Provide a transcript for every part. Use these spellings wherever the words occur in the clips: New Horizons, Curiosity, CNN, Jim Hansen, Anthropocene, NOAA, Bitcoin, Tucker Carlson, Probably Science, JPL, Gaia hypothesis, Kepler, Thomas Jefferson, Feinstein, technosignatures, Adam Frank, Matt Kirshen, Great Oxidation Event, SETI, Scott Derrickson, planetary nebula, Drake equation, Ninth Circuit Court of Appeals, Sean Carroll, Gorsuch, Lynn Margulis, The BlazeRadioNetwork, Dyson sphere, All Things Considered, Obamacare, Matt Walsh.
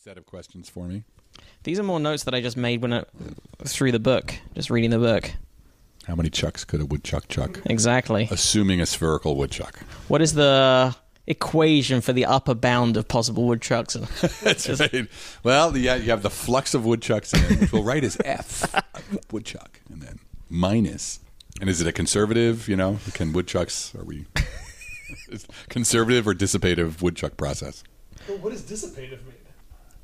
set of questions for me. These are more notes that I just made when through the book, just reading the book. How many chucks could a woodchuck chuck? Exactly. Assuming a spherical woodchuck. What is the equation for the upper bound of possible woodchucks? That's right. Well, you have the flux of woodchucks, in it, which we'll write as F, woodchuck, and then minus. And is it a conservative, you know? Can woodchucks, are we conservative or dissipative woodchuck process? Well, what does dissipative mean?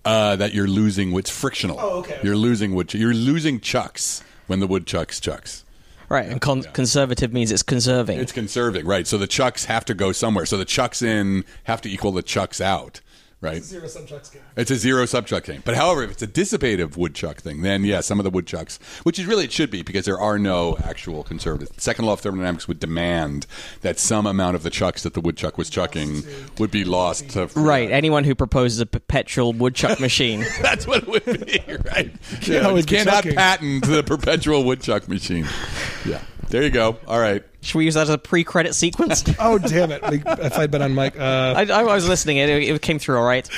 That you're losing, what's frictional. Oh, okay. You're losing woodchucks. You're losing chucks when the woodchucks chucks. Right, and conservative means it's conserving. It's conserving, right. So the chucks have to go somewhere. So the chucks in have to equal the chucks out, right? It's a zero-sum chucks game. It's a zero-sum chuck game. But however, if it's a dissipative woodchuck thing, then, yeah, some of the woodchucks, which is really it should be because there are no actual conservatives. Second law of thermodynamics would demand that some amount of the chucks that the woodchuck was chucking would be lost. To right, anyone who proposes a perpetual woodchuck machine. That's what it would be, right? You know, it cannot patent the perpetual woodchuck machine. Yeah. There you go. All right. Should we use that as a pre-credit sequence? Oh, damn it. If I'd been on mic. I was listening. It came through all right.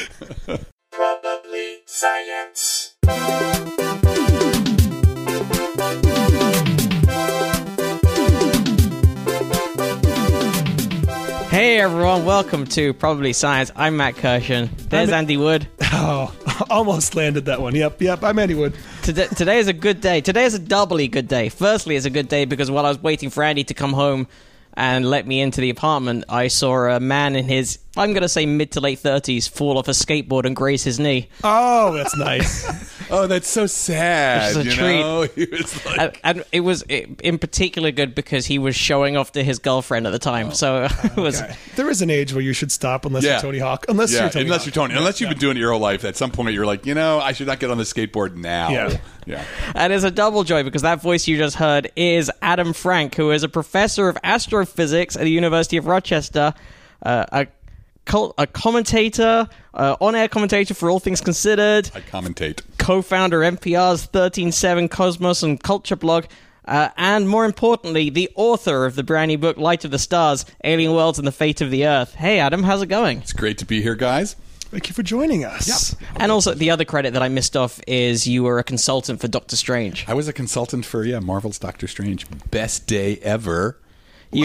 Probably Science. Hey, everyone. Welcome to Probably Science. I'm Matt Kirshen. There's Andy Wood. Oh, almost landed that one. Yep. I'm Andy Wood. Today is a good day. Today is a doubly good day. Firstly, it's a good day because while I was waiting for Andy to come home and let me into the apartment, I saw a man in his, I'm going to say mid to late 30s, fall off a skateboard and graze his knee. Oh, that's nice. Oh, that's so sad. Which is a treat. Know? He was like... and it was in particular good because he was showing off to his girlfriend at the time. Oh. So it was. Okay. There is an age where you should stop unless you're Tony Hawk. Unless you're Tony. Unless Hawk. You're Tony. Unless you've been doing it your whole life. At some point, you're like, you know, I should not get on the skateboard now. Yeah. And it's a double joy because that voice you just heard is Adam Frank, who is a professor of astrophysics at the University of Rochester. A commentator, on-air commentator for All Things Considered. I commentate. Co-founder of NPR's 13/7 Cosmos and Culture blog. And more importantly, the author of the brand new book, Light of the Stars, Alien Worlds and the Fate of the Earth. Hey, Adam, how's it going? It's great to be here, guys. Thank you for joining us. Yep. And also, the other credit that I missed off is you were a consultant for Doctor Strange. I was a consultant for, Marvel's Doctor Strange. Best day ever.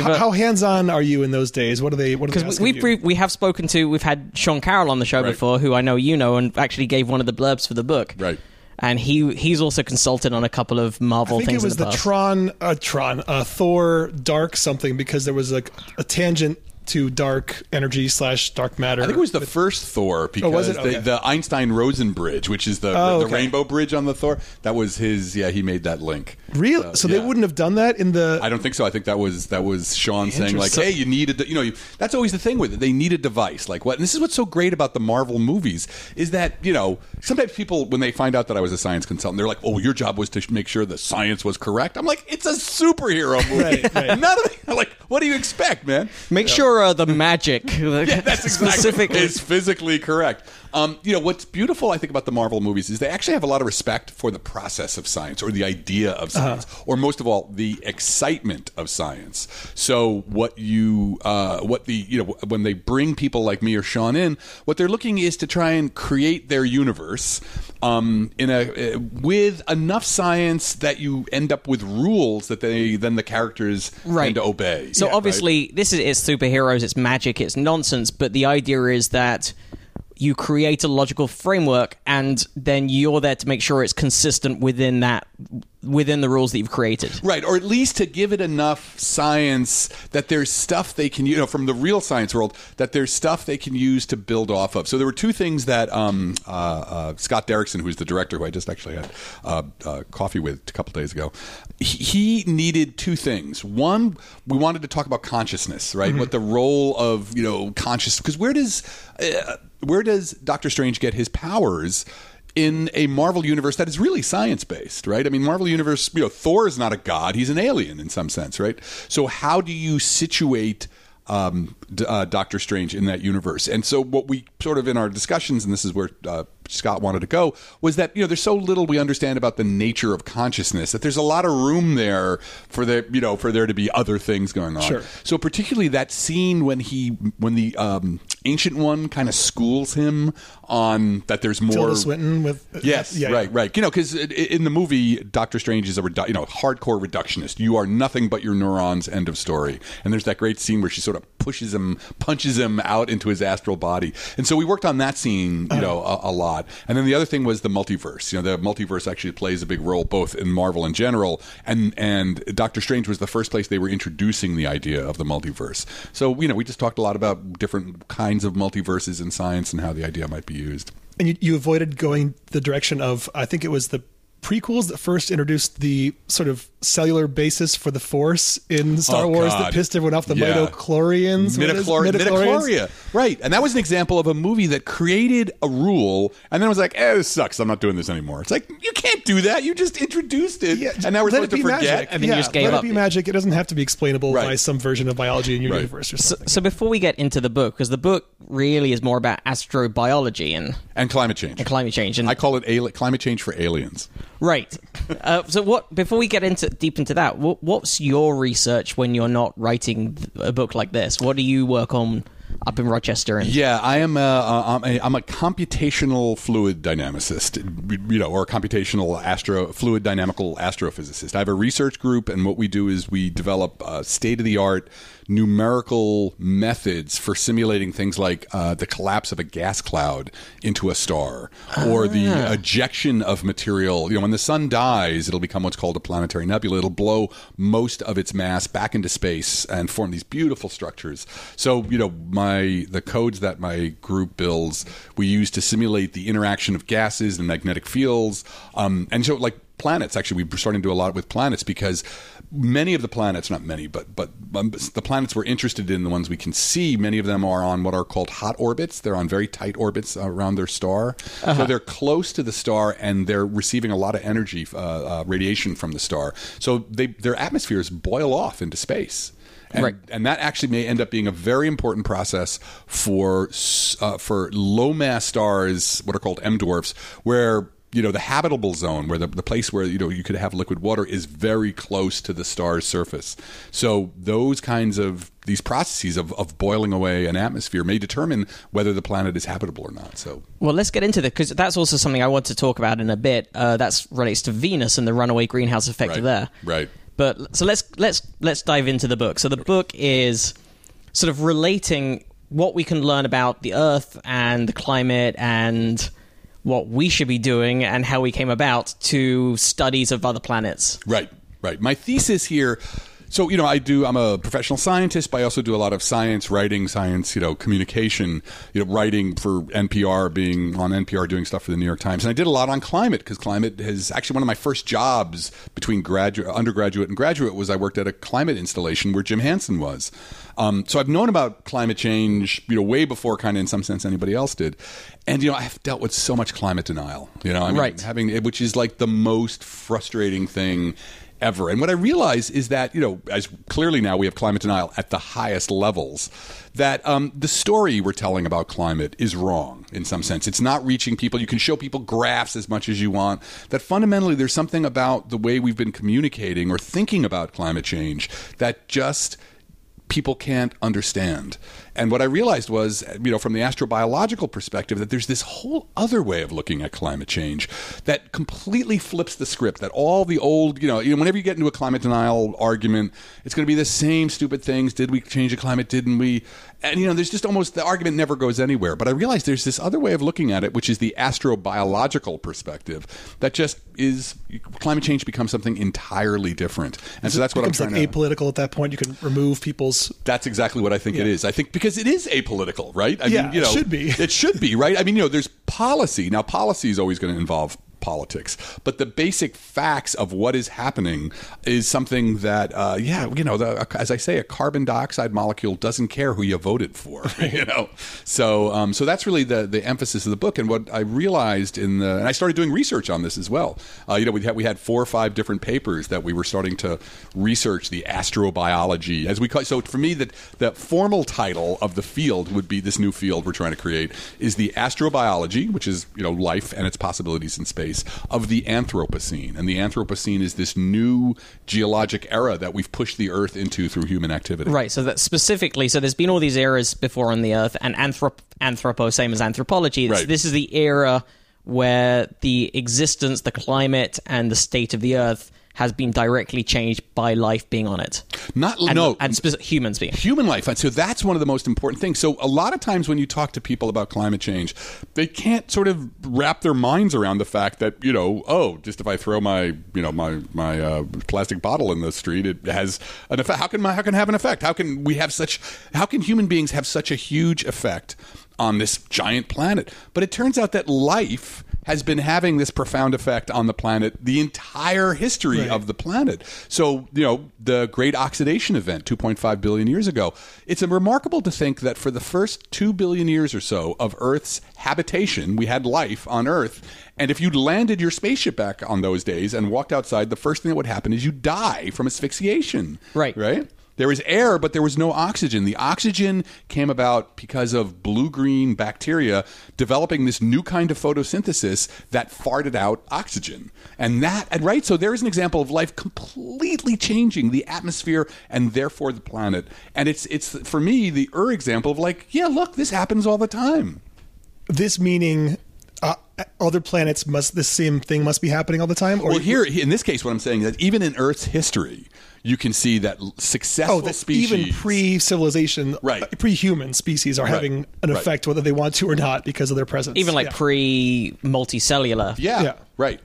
How hands-on are you in those days? What are they? Because we have spoken to, we've had Sean Carroll on the show before, who I know you know, and actually gave one of the blurbs for the book. Right. And he's also consulted on a couple of Marvel things. I think it was the Thor Dark something, because there was like a tangent to dark energy / dark matter. I think it was the first Thor, because the Einstein-Rosen bridge, which is the rainbow bridge on the Thor, that was his, he made that link. Really? So they wouldn't have done that in the... I don't think so. I think that was Sean saying like, hey, you need a... that's always the thing with it. They need a device. Like what? And this is what's so great about the Marvel movies is that, sometimes people, when they find out that I was a science consultant, they're like, oh, your job was to make sure the science was correct. I'm like, it's a superhero movie. Right. None of it. Like, what do you expect, man? Make sure the magic that's specifically is physically correct. What's beautiful, I think, about the Marvel movies is they actually have a lot of respect for the process of science, or the idea of science, or most of all, the excitement of science. So when they bring people like me or Sean in, what they're looking is to try and create their universe with enough science that you end up with rules that the characters tend to obey. So obviously, this is it's superheroes, it's magic, it's nonsense, but the idea is that you create a logical framework, and then you're there to make sure it's consistent within the rules that you've created. Right, or at least to give it enough science that there's stuff they can, from the real science world, that there's stuff they can use to build off of. So there were two things that Scott Derrickson, who's the director, who I just actually had coffee with a couple days ago, he needed two things. One, we wanted to talk about consciousness, right? Mm-hmm. What the role of, consciousness, because where does Doctor Strange get his powers in a Marvel universe that is really science-based, right? I mean, Marvel universe, Thor is not a god. He's an alien in some sense, right? So how do you situate Doctor Strange in that universe? And so what we sort of in our discussions, and this is where Scott wanted to go, was that, you know, there's so little we understand about the nature of consciousness that there's a lot of room there for the, you know, for there to be other things going on. Sure. So particularly that scene when he, when the Ancient One kind of schools him on that there's more. Tilda Swinton with right. You know, because in the movie, Doctor Strange is a hardcore reductionist. You are nothing but your neurons. End of story. And there's that great scene where she sort of pushes him, punches him out into his astral body. And so we worked on that scene, you know, a lot. And then the other thing was the multiverse. You know, the multiverse actually plays a big role both in Marvel in general, and Doctor Strange was the first place they were introducing the idea of the multiverse. So, you know, we just talked a lot about different kinds of multiverses in science and how the idea might be used. And you avoided going the direction of, I think it was the prequels that first introduced the sort of cellular basis for the Force in Star Wars that pissed everyone off, the midichlorians. Midichlorians. Right. And that was an example of a movie that created a rule and then was like, eh, this sucks. I'm not doing this anymore. It's like, you can't do that. You just introduced it. Yeah, and now we're supposed to forget. Magic. I mean, you just gave up. Let it be magic. It doesn't have to be explainable by some version of biology in your universe or something. So before we get into the book, because the book really is more about astrobiology and climate change. And climate change. And I call it climate change for aliens. Right. So what? Before we get into deep into that, what's your research when you're not writing a book like this? What do you work on up in Rochester? I am I'm a computational fluid dynamicist, you know, or a computational fluid dynamical astrophysicist. I have a research group, and what we do is we develop state-of-the-art numerical methods for simulating things like the collapse of a gas cloud into a star, or the ejection of material. You know, when the sun dies, it'll become what's called a planetary nebula. It'll blow most of its mass back into space and form these beautiful structures. So, you know, the codes that my group builds, we use to simulate the interaction of gases and magnetic fields. And so, like, planets, actually, we're starting to do a lot with planets, because many of the planets, not many, but the planets we're interested in, the ones we can see, many of them are on what are called hot orbits. They're on very tight orbits around their star. Uh-huh. So they're close to the star, and they're receiving a lot of energy, radiation from the star. So their atmospheres boil off into space. And that actually may end up being a very important process for low mass stars, what are called M dwarfs, where, you know, the habitable zone, where the place where, you know, you could have liquid water, is very close to the star's surface. So those kinds of these processes of boiling away an atmosphere may determine whether the planet is habitable or not. So, well, let's get into that, because that's also something I want to talk about in a bit. That relates to Venus and the runaway greenhouse effect there. Right. But so let's dive into the book. So the book is sort of relating what we can learn about the Earth and the climate and what we should be doing and how we came about to studies of other planets. Right. My thesis here. So, you know, I'm a professional scientist, but I also do a lot of science writing, science, you know, communication, you know, writing for NPR, being on NPR, doing stuff for the New York Times. And I did a lot on climate, because climate has actually, one of my first jobs between undergraduate and graduate was I worked at a climate installation where Jim Hansen was. So I've known about climate change, you know, way before kind of in some sense anybody else did. And, you know, I've dealt with so much climate denial, you know, I mean, which is like the most frustrating thing ever. And what I realize is that, you know, as clearly now we have climate denial at the highest levels, that the story we're telling about climate is wrong in some sense. It's not reaching people. You can show people graphs as much as you want. That fundamentally there's something about the way we've been communicating or thinking about climate change that just people can't understand. And what I realized was, you know, from the astrobiological perspective, that there's this whole other way of looking at climate change that completely flips the script, that all the old, you know, whenever you get into a climate denial argument, it's going to be the same stupid things. Did we change the climate? Didn't we? And, you know, there's just almost, the argument never goes anywhere. But I realized there's this other way of looking at it, which is the astrobiological perspective, that just is, climate change becomes something entirely different. And so that's what I'm trying to... It becomes like apolitical at that point. You can remove people's... That's exactly what I think it is. I think because it is apolitical, right? I mean, you know, it should be. It should be, right? I mean, you know, there's policy. Now, policy is always going to involve politics. But the basic facts of what is happening is something that, as I say, a carbon dioxide molecule doesn't care who you voted for, you know. So that's really the emphasis of the book. And what I realized and I started doing research on this as well. We had 4 or 5 different papers that we were starting to research the astrobiology, as we call it. So for me, the formal title of the field would be this new field we're trying to create is the astrobiology, which is, you know, life and its possibilities in space, of the Anthropocene. And the Anthropocene is this new geologic era that we've pushed the Earth into through human activity. Right. So that specifically, so there's been all these eras before on the Earth, and anthropo, same as anthropology. Right. This is the era where the existence, the climate, and the state of the Earth has been directly changed by life being on it. Humans being. Human life. And so that's one of the most important things. So a lot of times when you talk to people about climate change, they can't sort of wrap their minds around the fact that, you know, just if I throw my plastic bottle in the street, it has an effect. How can it have an effect? How can human beings have such a huge effect on this giant planet? But it turns out that life has been having this profound effect on the planet the entire history of the planet. So, you know, the Great Oxidation Event 2.5 billion years ago, it's remarkable to think that for the first 2 billion years or so of Earth's habitation, we had life on Earth. And if you landed your spaceship back on those days and walked outside, the first thing that would happen is you die from asphyxiation. Right. Right? There was air, but there was no oxygen. The oxygen came about because of blue-green bacteria developing this new kind of photosynthesis that farted out oxygen. So there's an example of life completely changing the atmosphere and therefore the planet. And it's for me, the example of like, yeah, look, this happens all the time. This meaning... other planets the same thing must be happening all the time? Or well, here, in this case, what I'm saying is that even in Earth's history, you can see that successful species... even pre-civilization, pre-human species are having an effect whether they want to or not because of their presence. Even pre-multicellular. Yeah. Right.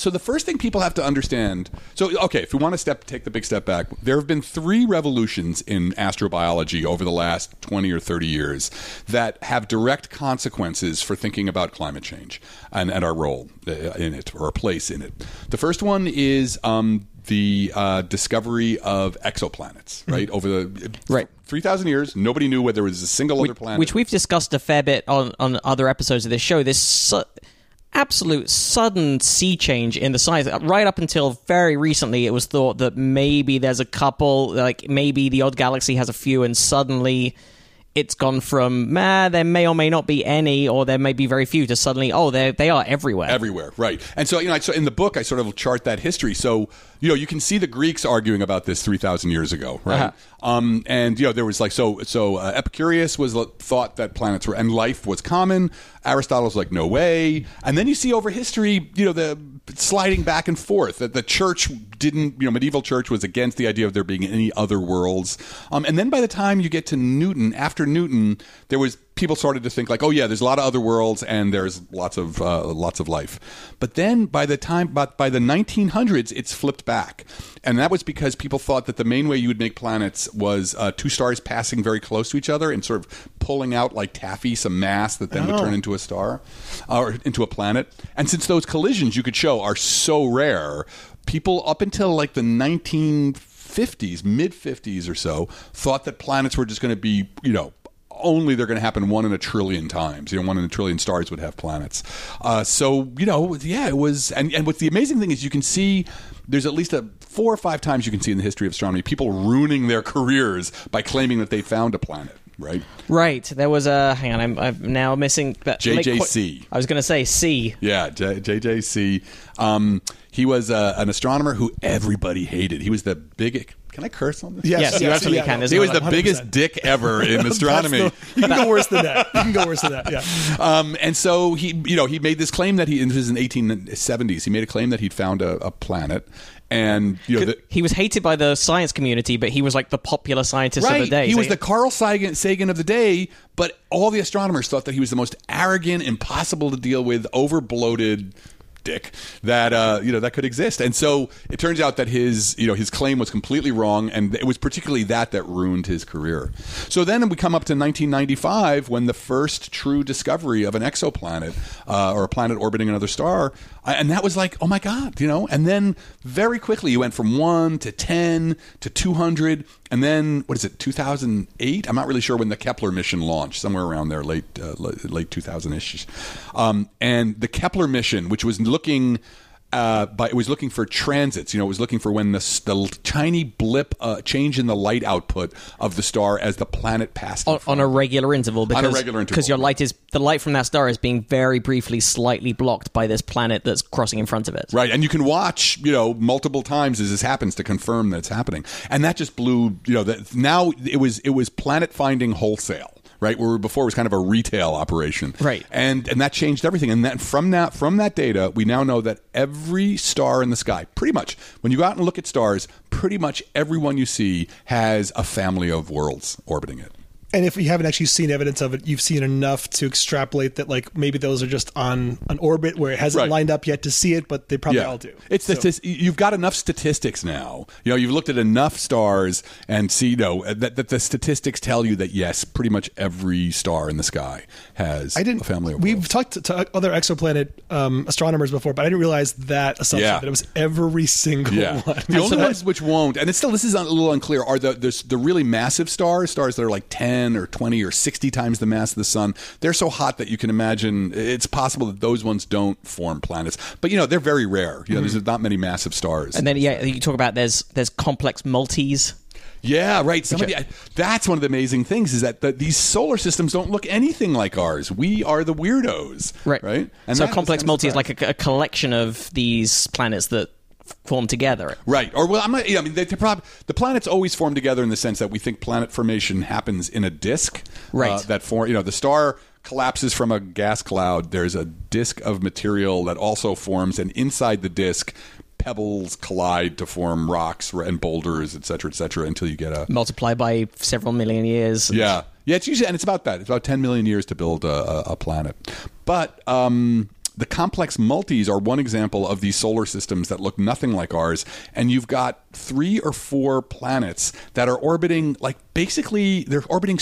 So the first thing people have to understand... So, okay, if we want to take the big step back, there have been 3 revolutions in astrobiology over the last 20 or 30 years that have direct consequences for thinking about climate change and our role in it or our place in it. The first one is the discovery of exoplanets, right? Over the 3,000 years, nobody knew whether there was a single other planet. Which we've discussed a fair bit on other episodes of this show. This absolute sudden sea change in the science. Right up until very recently, it was thought that maybe there's a couple, like maybe the odd galaxy has a few, and suddenly... it's gone from, there may or may not be any, or there may be very few, to suddenly, they are everywhere. Everywhere, right. And so, you know, so in the book, I sort of chart that history. So, you know, you can see the Greeks arguing about this 3,000 years ago, right? Uh-huh. And, you know, there was like, Epicurus thought that planets were, and life was common. Aristotle's like, no way. And then you see over history, you know, the sliding back and forth, that the church medieval church was against the idea of there being any other worlds. And then by the time you get to Newton, after Newton, there was people started to think like, oh yeah, there's a lot of other worlds and there's lots of life. But then by the 1900s, it's flipped back. And that was because people thought that the main way you would make planets was 2 stars passing very close to each other and sort of pulling out like taffy some mass that then would turn into a star or into a planet. And since those collisions you could show are so rare, people up until like the 1950s, mid-50s or so, thought that planets were just going to be, you know, only they're going to happen 1 in a trillion times. You know, 1 in a trillion stars would have planets. So, you know, yeah, it was... And what's the amazing thing is you can see... There's at least 4 or 5 times you can see in the history of astronomy people ruining their careers by claiming that they found a planet, right? Right. There was a... Hang on, I'm now missing... JJC. I was going to say C. Yeah, JJC. He was an astronomer who everybody hated. He was the big... Can I curse on this? Yes, you absolutely can. He was 100%. The biggest dick ever in astronomy. You can go worse than that. Yeah. And so he made this claim that this is in the 1870s. He made a claim that he'd found a planet. And you know, he was hated by the science community, but he was like the popular scientist of the day. He was the Carl Sagan of the day, but all the astronomers thought that he was the most arrogant, impossible to deal with, over-bloated dick, that that could exist. And so it turns out that his claim was completely wrong, and it was particularly that ruined his career. So then we come up to 1995 when the first true discovery of an exoplanet or a planet orbiting another star, and that was like, oh my God, And then very quickly you went from 1 to 10 to 200, and then 2008? I'm not really sure when the Kepler mission launched, somewhere around there, late 2000-ish. And the Kepler mission, which was looking it was looking for transits. It was looking for when the tiny blip change in the light output of the star as the planet passed on a regular interval. Because your light is the light from that star is being very briefly, slightly blocked by this planet that's crossing in front of it. Right, and you can watch multiple times as this happens to confirm that it's happening. And that just blew that. Now it was planet finding wholesale. Right, where before it was kind of a retail operation, right, and that changed everything. And then from that data, we now know that every star in the sky, pretty much, when you go out and look at stars, pretty much everyone you see has a family of worlds orbiting it. And if you haven't actually seen evidence of it, you've seen enough to extrapolate that, maybe those are just on an orbit where it hasn't lined up yet to see it, but they probably all do. You've got enough statistics now. You've looked at enough stars and see, that the statistics tell you that, yes, pretty much every star in the sky has a family of worlds. We've talked to other exoplanet astronomers before, but I didn't realize that assumption, that it was every single one. The only ones which won't, and it's still, this is a little unclear, are the really massive stars that are 10 or 20 or 60 times the mass of the sun. They're so hot that you can imagine it's possible that those ones don't form planets. But they're very rare. There's not many massive stars. And then you talk about there's complex multis. Yeah, right. That's one of the amazing things is that these solar systems don't look anything like ours. We are the weirdos, right? And so complex multi is like a collection of these planets that form together, right? Or the planets always form together in the sense that we think planet formation happens in a disk, right? The star collapses from a gas cloud. There's a disk of material that also forms, and inside the disk, pebbles collide to form rocks and boulders, et cetera, until you get a multiply by several million years. Yeah, it's usually it's about 10 million years to build a planet, but. The complex multis are one example of these solar systems that look nothing like ours, and you've got 3 or 4 planets that are orbiting, basically they're orbiting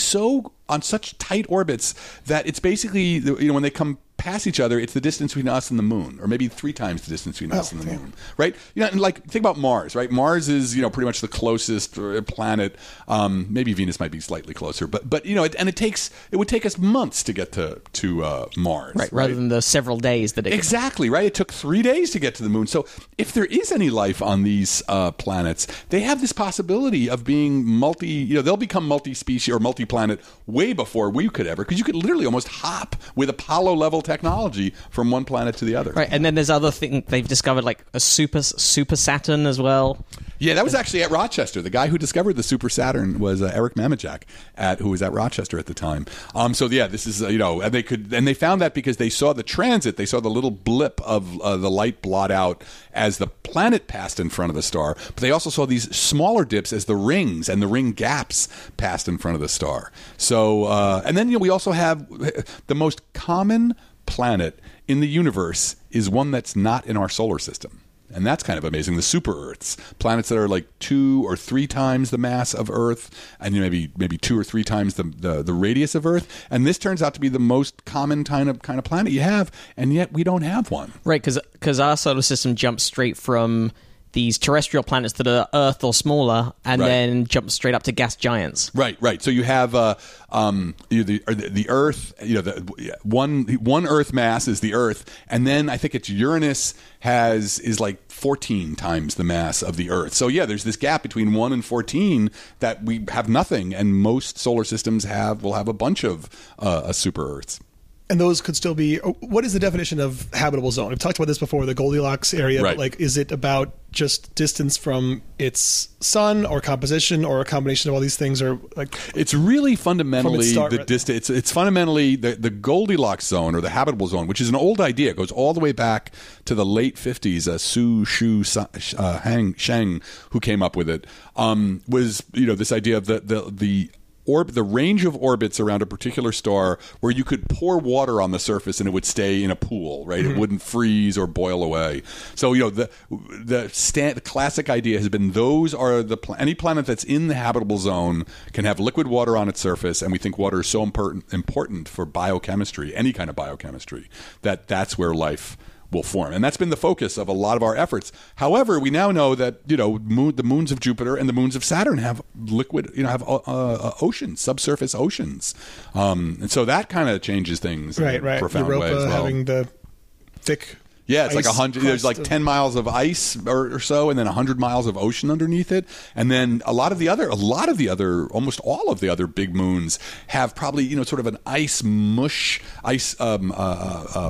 on such tight orbits that it's basically, when they come past each other, it's the distance between us and the moon, or maybe 3 times the distance between us and the moon, right? And think about Mars, right? Mars is, pretty much the closest planet. Maybe Venus might be slightly closer, but it would take us months to get to Mars, right? Rather than the several days that it exactly right. It took 3 days to get to the moon. So if there is any life on these planets, they have this possibility of being multi. They'll become multi-species or multi-planet way before we could ever, because you could literally almost hop with Apollo-level technology from one planet to the other. Right, and then there's other things they've discovered, like a super Saturn as well. Yeah, that was actually at Rochester. The guy who discovered the super Saturn was Eric Mamajak, who was at Rochester at the time. This is and they found that because they saw the transit, they saw the little blip of the light blot out as the planet passed in front of the star. But they also saw these smaller dips as the rings and the ring gaps passed in front of the star. So, and then we also have the most common planet in the universe is one that's not in our solar system. And that's kind of amazing. The super-Earths, planets that are 2 or 3 times the mass of Earth, and maybe 2 or 3 times the radius of Earth. And this turns out to be the most common kind of planet you have, and yet we don't have one. Right, because our solar system jumps straight from these terrestrial planets that are Earth or smaller, and then jump straight up to gas giants. Right. So you have the Earth. One Earth mass is the Earth, and then I think it's Uranus is 14 times the mass of the Earth. So there's this gap between 1 and 14 that we have nothing, and most solar systems will have a bunch of super Earths. And those could still be. What is the definition of habitable zone? We've talked about this before, the Goldilocks area. Right. But is it about just distance from its sun, or composition, or a combination of all these things? Or it's really fundamentally the distance. It's fundamentally the Goldilocks zone or the habitable zone, which is an old idea. It goes all the way back to the late 50s. Su Shu Hang Sheng, who came up with it, was this idea of the the range of orbits around a particular star where you could pour water on the surface and it would stay in a pool, right? Mm-hmm. It wouldn't freeze or boil away. So, you know, the classic idea has been those are any planet that's in the habitable zone can have liquid water on its surface, and we think water is so important for biochemistry, any kind of biochemistry, that's where life will form. And that's been the focus of a lot of our efforts. However, we now know that, you know, the moons of Jupiter and the moons of Saturn have liquid, you know, have oceans, subsurface oceans. And so that kind of changes things in a profound way as well. Having the thick it's like 100, there's like 10 miles of ice or so, and then 100 miles of ocean underneath it. And then almost all of the other big moons have probably, you know, sort of an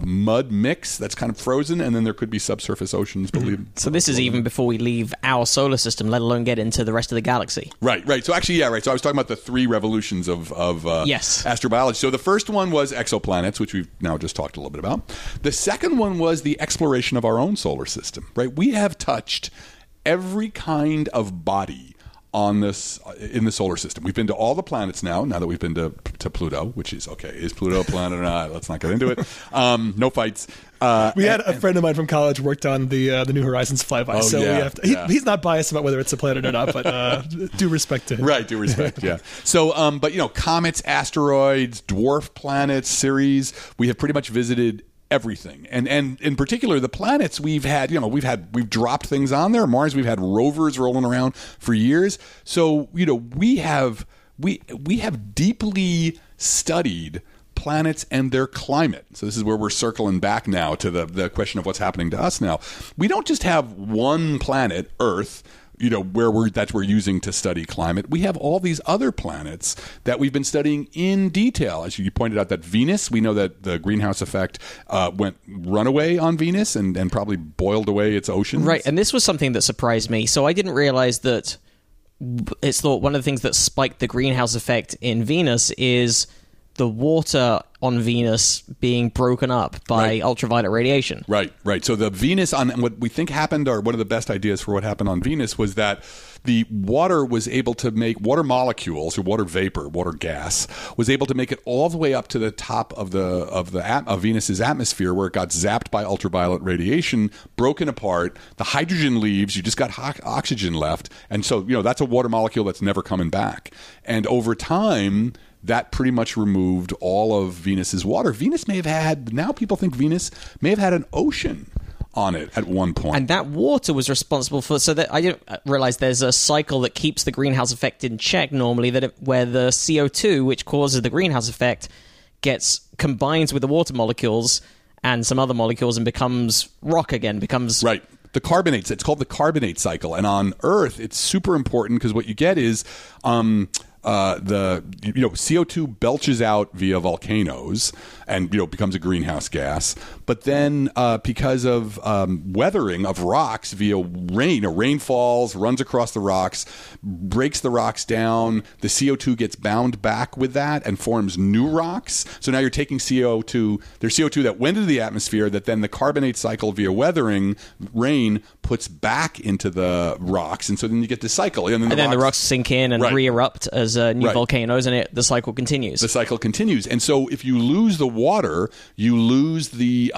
mud mix that's kind of frozen. And then there could be subsurface oceans, So this is even before we leave our solar system, let alone get into the rest of the galaxy. Right. So actually, So I was talking about the three revolutions of astrobiology. So the first one was exoplanets, which we've now just talked a little bit about. The second one was the exploration of our own solar system, right? We have touched every kind of body in the solar system. We've been to all the planets now that we've been to Pluto, which is okay. Is Pluto a planet or not? Let's not get into it. No fights. We had a friend of mine from college worked on the New Horizons flyby, he's not biased about whether it's a planet or not, but due respect to him. Right, due respect, yeah. So, but you know, comets, asteroids, dwarf planets, Ceres, we have pretty much visited everything, and in particular the planets. We've dropped things on there. Mars, we've had rovers rolling around for years. So you know, we have deeply studied planets and their climate. So this is where we're circling back now to the question of what's happening to us now. We don't just have one planet, Earth, you know, we're using to study climate. We have all these other planets that we've been studying in detail. As you pointed out, that Venus, we know that the greenhouse effect went runaway on Venus and probably boiled away its oceans. Right, and this was something that surprised me. So I didn't realize that it's thought one of the things that spiked the greenhouse effect in Venus is the water on Venus being broken up by ultraviolet radiation. Right. So the Venus on what we think happened, or one of the best ideas for what happened on Venus, was that the water was able to make water molecules, or water vapor, water gas, was able to make it all the way up to the top of Venus's atmosphere, where it got zapped by ultraviolet radiation, broken apart. The hydrogen leaves, you just got oxygen left, and so you know that's a water molecule that's never coming back. And over time, that pretty much removed all of Venus's water. Now people think Venus may have had an ocean on it at one point. And that water was responsible for, so that I didn't realize there's a cycle that keeps the greenhouse effect in check normally, where the CO2, which causes the greenhouse effect, combines with the water molecules and some other molecules and becomes rock again, becomes... Right. The carbonates. It's called the carbonate cycle. And on Earth, it's super important because what you get is... CO2 belches out via volcanoes and, you know, becomes a greenhouse gas. But then because of weathering of rocks via rain falls, runs across the rocks, breaks the rocks down. The CO2 gets bound back with that and forms new rocks. So now you're taking CO2. There's CO2 that went into the atmosphere that then the carbonate cycle via weathering, rain, puts back into the rocks. And so then you get this cycle. And then the rocks sink in and re-erupt as new volcanoes, and the cycle continues. The cycle continues. And so if you lose the water, you lose the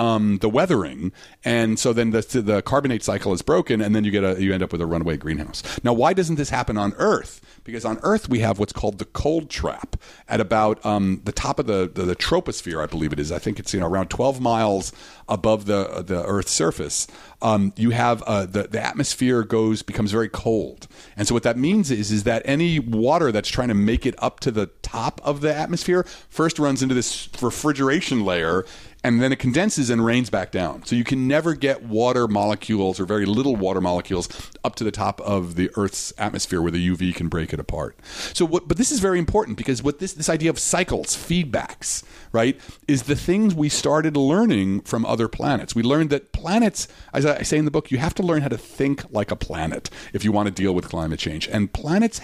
weathering. And so then the carbonate cycle is broken, and then you end up with a runaway greenhouse. Now, why doesn't this happen on Earth? Because on Earth, we have what's called the cold trap at about the top of the troposphere, I believe it is. I think it's, you know, around 12 miles above the Earth's surface. You have the atmosphere becomes very cold. And so what that means is that any water that's trying to make it up to the top of the atmosphere first runs into this refrigeration layer, and then it condenses and rains back down. So you can never get water molecules, or very little water molecules, up to the top of the Earth's atmosphere where the UV can break it apart. But this is very important, because what this idea of cycles, feedbacks, right, is the things we started learning from other planets. We learned that planets, as I say in the book, you have to learn how to think like a planet if you want to deal with climate change. And planets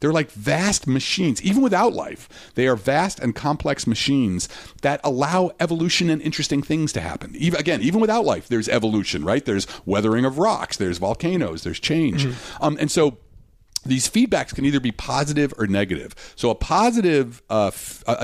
they're like vast machines, even without life. They are vast and complex machines that allow evolution and interesting things to happen. Even without life, there's evolution, right? There's weathering of rocks, there's volcanoes, there's change. Mm-hmm. And so these feedbacks can either be positive or negative. So a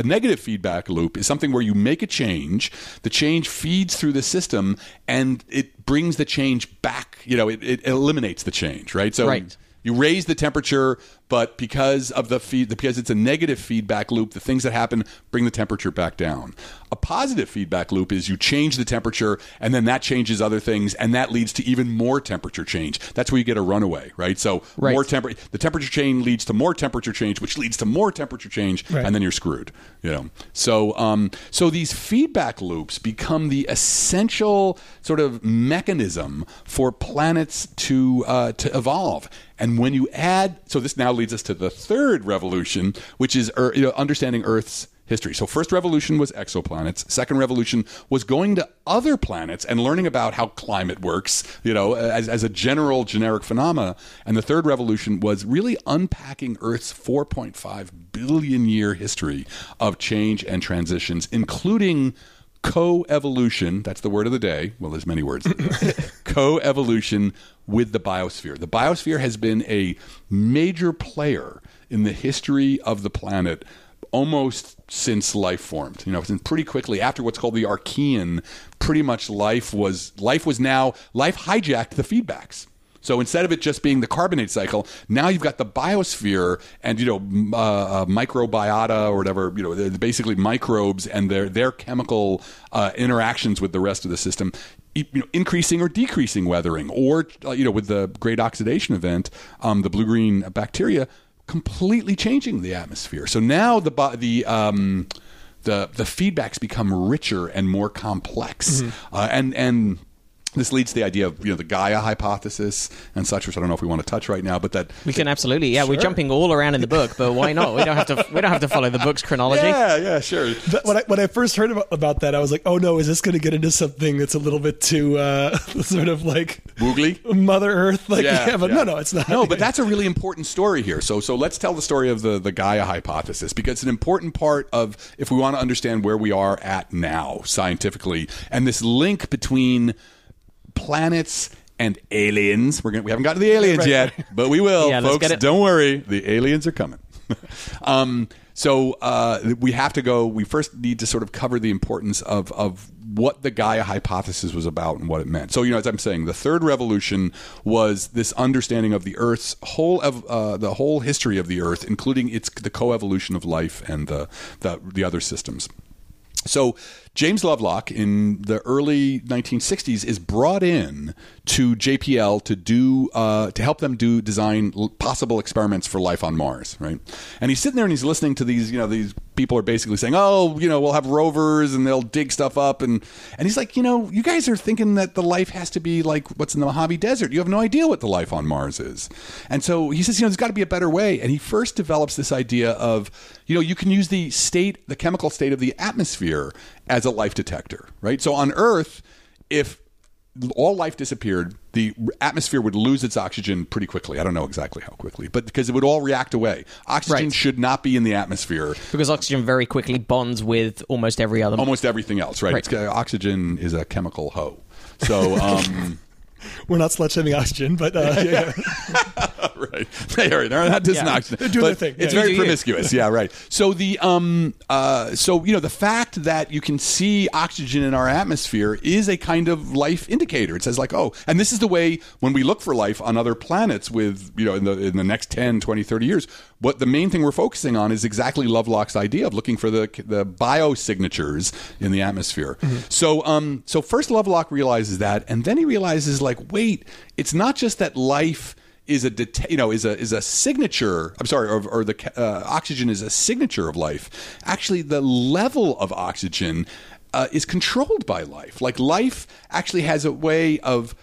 negative feedback loop is something where you make a change, the change feeds through the system, and it brings the change back. You know, it eliminates the change, right? So right. You raise the temperature, but because of because it's a negative feedback loop, the things that happen bring the temperature back down. A positive feedback loop is you change the temperature, and then that changes other things, and that leads to even more temperature change. That's where you get a runaway, right? So right. The temperature change leads to more temperature change, which leads to more temperature change, right. And then you're screwed. You know, so these feedback loops become the essential sort of mechanism for planets to evolve. And when you add, so this now leads us to the third revolution, which is understanding Earth's history. So first revolution was exoplanets. Second revolution was going to other planets and learning about how climate works, as a generic phenomena. And the third revolution was really unpacking Earth's 4.5 billion year history of change and transitions, including co-evolution, that's the word of the day. Well, there's many words. Co-evolution with the biosphere. The biosphere has been a major player in the history of the planet almost since life formed. Pretty quickly after what's called the Archean, pretty much life hijacked the feedbacks. So instead of it just being the carbonate cycle, now you've got the biosphere and microbiota or whatever, basically microbes and their chemical interactions with the rest of the system, increasing or decreasing weathering, or with the Great Oxidation Event, the blue-green bacteria completely changing the atmosphere. So now the feedbacks become richer and more complex, mm-hmm. and this leads to the idea of the Gaia hypothesis and such, which I don't know if we want to touch right now, but that we can absolutely, yeah, sure. We're jumping all around in the book, but why not? We don't have to follow the book's chronology. Yeah, sure. When I first heard about that, I was like, oh no, is this going to get into something that's a little bit too sort of like woogly, Mother Earth? No, it's not. No, but that's a really important story here. So let's tell the story of the Gaia hypothesis, because it's an important part of if we want to understand where we are at now scientifically, and this link between planets and aliens. We haven't gotten to the aliens yet, but we will, folks. Don't worry, the aliens are coming. We have to go. We first need to sort of cover the importance of what the Gaia hypothesis was about and what it meant. So, as I'm saying, the third revolution was this understanding of the Earth's the whole history of the Earth, including the coevolution of life and the other systems. So James Lovelock in the early 1960s is brought in to JPL to help them design possible experiments for life on Mars, right? And he's sitting there and he's listening to these, these people are basically saying, we'll have rovers and they'll dig stuff up. And he's like, you guys are thinking that the life has to be like what's in the Mojave Desert. You have no idea what the life on Mars is. And so he says, there's got to be a better way. And he first develops this idea of, you can use the chemical state of the atmosphere as a life detector, right? So on Earth, if all life disappeared, the atmosphere would lose its oxygen pretty quickly. I don't know exactly how quickly, but because it would all react away. Oxygen should not be in the atmosphere. Because oxygen very quickly bonds with almost every other... Almost everything else, right? Oxygen is a chemical hoe. So... We're not slut-shaming oxygen, but... right. They're not dissing oxygen. They're doing their thing. It's very promiscuous. Yeah, right. So, the fact that you can see oxygen in our atmosphere is a kind of life indicator. It says, and this is the way when we look for life on other planets with, in the next 10, 20, 30 years, what the main thing we're focusing on is exactly Lovelock's idea of looking for the biosignatures in the atmosphere. Mm-hmm. So first Lovelock realizes that, and then he realizes, wait, it's not just that life is a signature. I'm sorry, or the oxygen is a signature of life. Actually, the level of oxygen is controlled by life. Life actually has a way of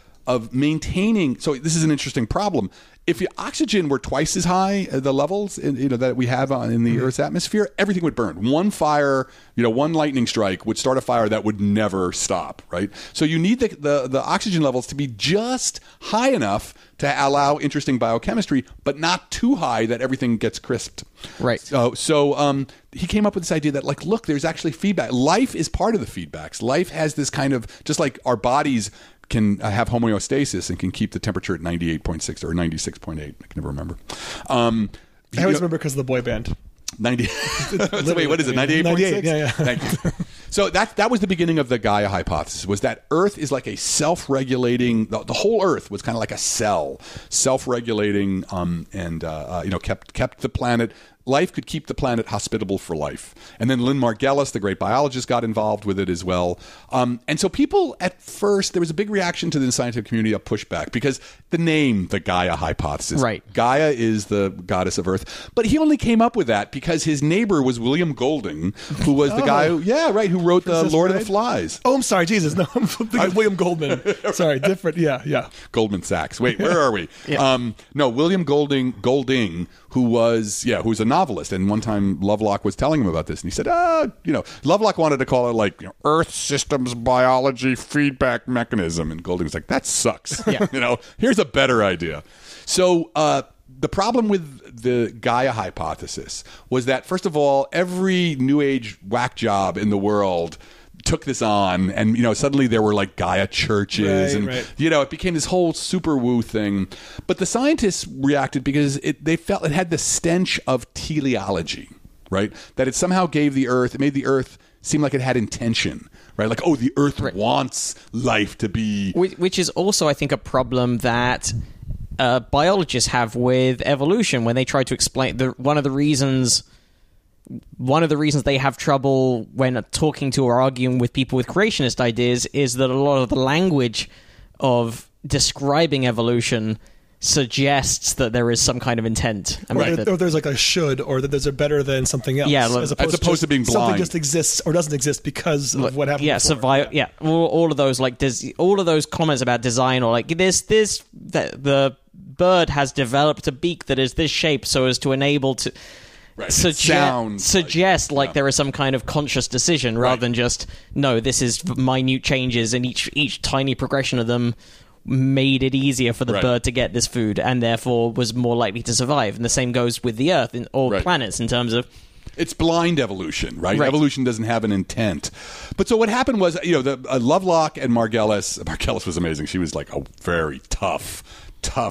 maintaining. So this is an interesting problem. If oxygen were twice as high, the levels that we have in the Earth's atmosphere, everything would burn. One fire, one lightning strike would start a fire that would never stop, right? So you need the oxygen levels to be just high enough to allow interesting biochemistry, but not too high that everything gets crisped. Right. So he came up with this idea that, look, there's actually feedback. Life is part of the feedbacks. Life has this kind of, just like our bodies can have homeostasis and can keep the temperature at 98.6 or 96.8. I can never remember. I always remember because of the boy band. 90. So wait, what is it? 98.6? Yeah, yeah. Thank you. So that was the beginning of the Gaia hypothesis, was that Earth is like a self-regulating, the whole Earth was kind of like a cell, self-regulating, kept the planet. Life could keep the planet hospitable for life. And then Lynn Margulis, the great biologist, got involved with it as well. And so people at first, there was a big reaction to the scientific community, a pushback, because the name, the Gaia hypothesis. Right. Gaia is the goddess of Earth. But he only came up with that because his neighbor was William Golding, who was the guy who wrote The Lord of the Flies. Oh, I'm sorry. Jesus. No, I'm thinking William Goldman. Sorry. Different. Yeah. Yeah. Goldman Sachs. Wait, where are we? Yeah. No, William Golding, who was a novelist, and one time Lovelock was telling him about this, and he said, Lovelock wanted to call it Earth Systems Biology Feedback Mechanism, and Golding was like, that sucks. Yeah. Here's a better idea. So the problem with the Gaia hypothesis was that, first of all, every New Age whack job in the world took this on, and suddenly there were like Gaia churches, it became this whole super woo thing. But the scientists reacted because they felt it had the stench of teleology, right? That it somehow made the Earth seem like it had intention, right? Like, oh, the Earth wants life to be, which is also, I think, a problem that biologists have with evolution when they try to explain one of the reasons they have trouble when talking to or arguing with people with creationist ideas is that a lot of the language of describing evolution suggests that there is some kind of intent. Or there's like a should, or that there's a better than something else. Yeah, as opposed to being blind. Something just exists or doesn't exist because of what happened before. All of those all of those comments about design, or like this the bird has developed a beak that is this shape so as to enable to... Right. Suggest there is some kind of conscious decision rather than just, no, this is minute changes, and each tiny progression of them made it easier for the bird to get this food and therefore was more likely to survive. And the same goes with the Earth or planets in terms of... It's blind evolution, right? Evolution doesn't have an intent. But so what happened was, Lovelock and Margulis was amazing. She was like a very tough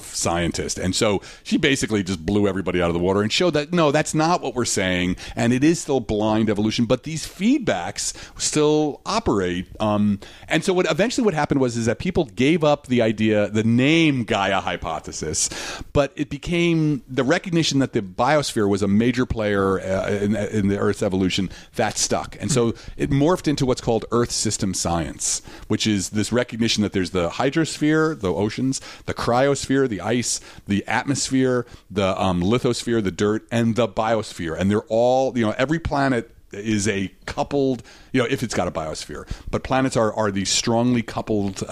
scientist, and so she basically just blew everybody out of the water and showed that no, that's not what we're saying, and it is still blind evolution, but these feedbacks still operate. And so what happened was that people gave up the idea, the name Gaia hypothesis, but it became the recognition that the biosphere was a major player in the Earth's evolution that stuck, and so it morphed into what's called Earth System Science, which is this recognition that there's the hydrosphere, the oceans, the cryosphere, the ice, the atmosphere, the lithosphere, the dirt, and the biosphere. And they're all, every planet is a coupled, if it's got a biosphere. But planets are these strongly coupled,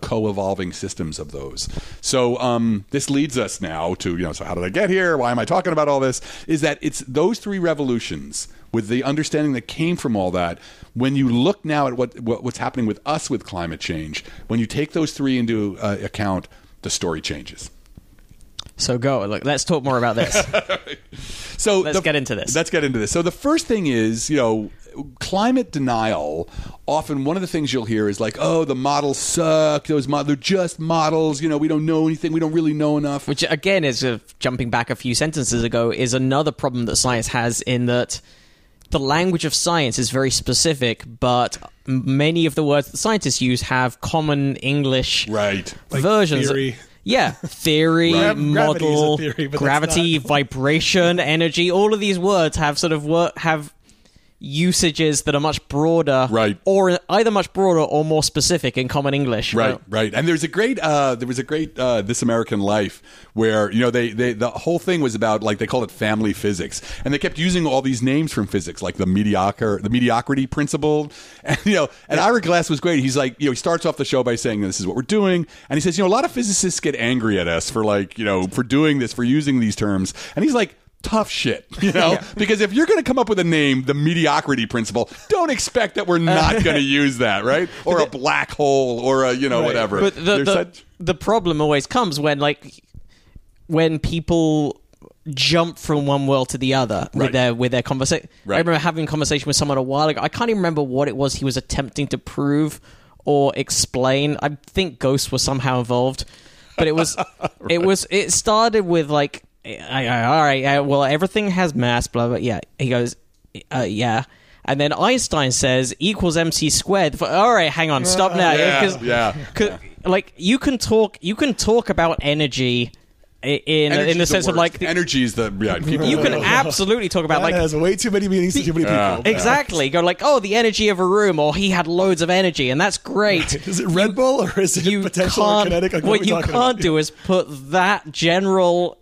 co-evolving systems of those. So this leads us now to, so how did I get here? Why am I talking about all this? Is that it's those three revolutions with the understanding that came from all that. When you look now at what's happening with us with climate change, when you take those three into account, the story changes. So let's talk more about this. So let's get into this. So the first thing is, climate denial. Often one of the things you'll hear is like, oh, the models suck. They're just models. We don't know anything. We don't really know enough. Which, again, is jumping back a few sentences ago, is another problem that science has, in that the language of science is very specific, but many of the words that scientists use have common English versions. Theory. Yeah, theory, model, gravity, vibration, energy. All of these words have sort of have usages that are much broader, or either much broader or more specific in common English. Right. And there's a great, This American Life, where the whole thing was about, like, they called it family physics, and they kept using all these names from physics, like the mediocrity principle, and Ira Glass was great. He's like, he starts off the show by saying this is what we're doing, and he says, a lot of physicists get angry at us for for doing this, for using these terms, and he's like, tough shit, because if you're going to come up with a name, the mediocrity principle, don't expect that we're not going to use that, right? Or a black hole, or a whatever. But the problem always comes when people jump from one world to the other with their conversation. I remember having a conversation with someone a while ago. I can't even remember what it was he was attempting to prove, or explain. I think ghosts were somehow involved, but it was right. It started with like, all right, well, everything has mass, blah blah. Yeah, he goes, yeah. And then Einstein says equals MC squared. All right, hang on, stop now. Yeah. Like you can talk about energy in the sense of like the, energy is the people. You can absolutely talk about like there's way too many meanings to too many people. Exactly, go like the energy of a room, or he had loads of energy, and that's great. Right. Is it Red Bull or is it potential or kinetic? Like, what you can't do is put that general,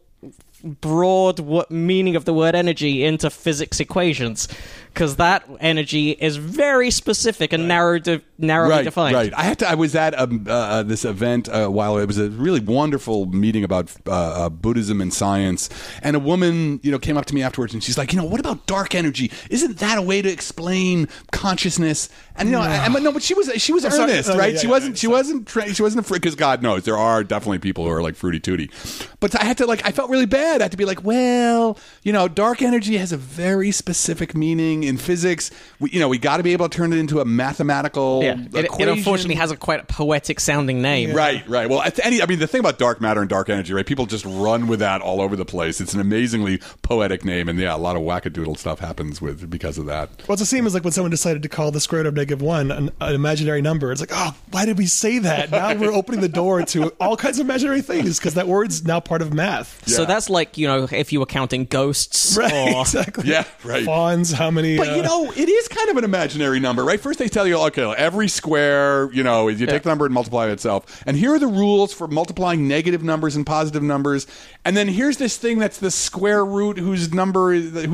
broad meaning of the word energy into physics equations, because that energy is very specific and narrowly defined. Right. I was at this event a while ago. It was a really wonderful meeting about Buddhism and science, and a woman came up to me afterwards, and she's like, what about dark energy? Isn't that a way to explain consciousness? And but she was earnest, right? She wasn't afraid, because God knows there are definitely people who are like fruity tooty. But I felt really bad. I had to be like, dark energy has a very specific meaning. In physics, we got to be able to turn it into a mathematical equation. It unfortunately has a quite poetic sounding name. Yeah. Right. Well, the thing about dark matter and dark energy, right? People just run with that all over the place. It's an amazingly poetic name, and a lot of wackadoodle stuff happens because of that. Well, it's the same as like when someone decided to call the square root of -1 an imaginary number. It's like, why did we say that? Now we're opening the door to all kinds of imaginary things because that word's now part of math. Yeah. So that's like if you were counting ghosts, or exactly, fawns, how many. But it is kind of an imaginary number, right? First they tell you, okay, every square, you take the number and multiply it itself. And here are the rules for multiplying negative numbers and positive numbers. And then here's this thing that's the square root whose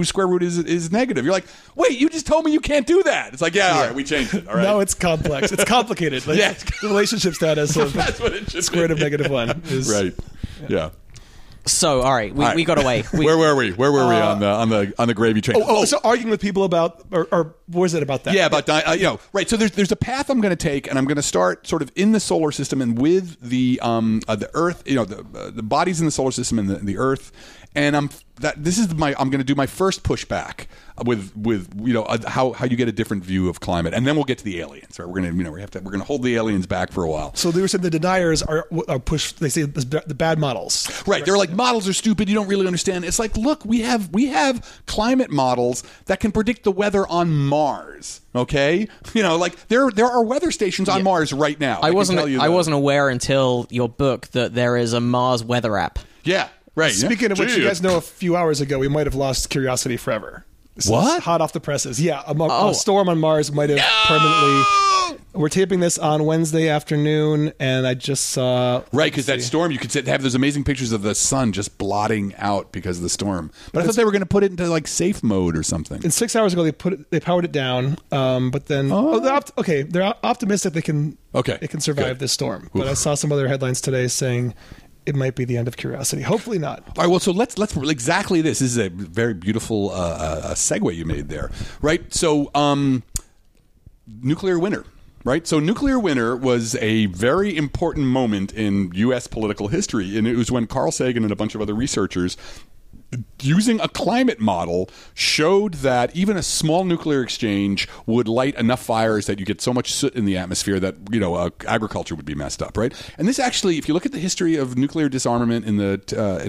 square root is negative. You're like, wait, you just told me you can't do that. It's like, all right, we changed it. All right. No, it's complex. It's complicated. Like, the relationship status of that's what it should square root of -1 is. Right. Yeah. So, all right, we got away. Where were we? Where were we on the gravy train? So arguing with people about, or what was it about that? Yeah, about right. So there's a path I'm going to take, and I'm going to start sort of in the solar system and with the Earth, the bodies in the solar system and the Earth, and I'm going to do my first pushback with how you get a different view of climate, and then we'll get to the aliens. Right? We're going to we're going to hold the aliens back for a while. So they were saying the deniers are pushed. They say the bad models. Right? They're like, models are stupid. You don't really understand. It's like, look, we have climate models that can predict the weather on Mars. Okay, there are weather stations on Mars right now. I wasn't aware until your book that there is a Mars weather app. Yeah. Right. Speaking of which, you guys know a few hours ago, we might have lost Curiosity forever. So what? Hot off the presses. Yeah. A storm on Mars might have permanently... We're taping this on Wednesday afternoon, and I just saw... Right, because that storm, you could have those amazing pictures of the sun just blotting out because of the storm. But I thought they were going to put it into, like, safe mode or something. And 6 hours ago, they powered it down, but then... they're optimistic it can survive this storm. Oof. But I saw some other headlines today saying... it might be the end of Curiosity. Hopefully not. All right. Well, so let's exactly this. This is a very beautiful segue you made there, right? So, nuclear winter, right? So, nuclear winter was a very important moment in U.S. political history, and it was when Carl Sagan and a bunch of other researchers, using a climate model, showed that even a small nuclear exchange would light enough fires that you get so much soot in the atmosphere that agriculture would be messed up, right? And this actually, if you look at the history of nuclear disarmament in the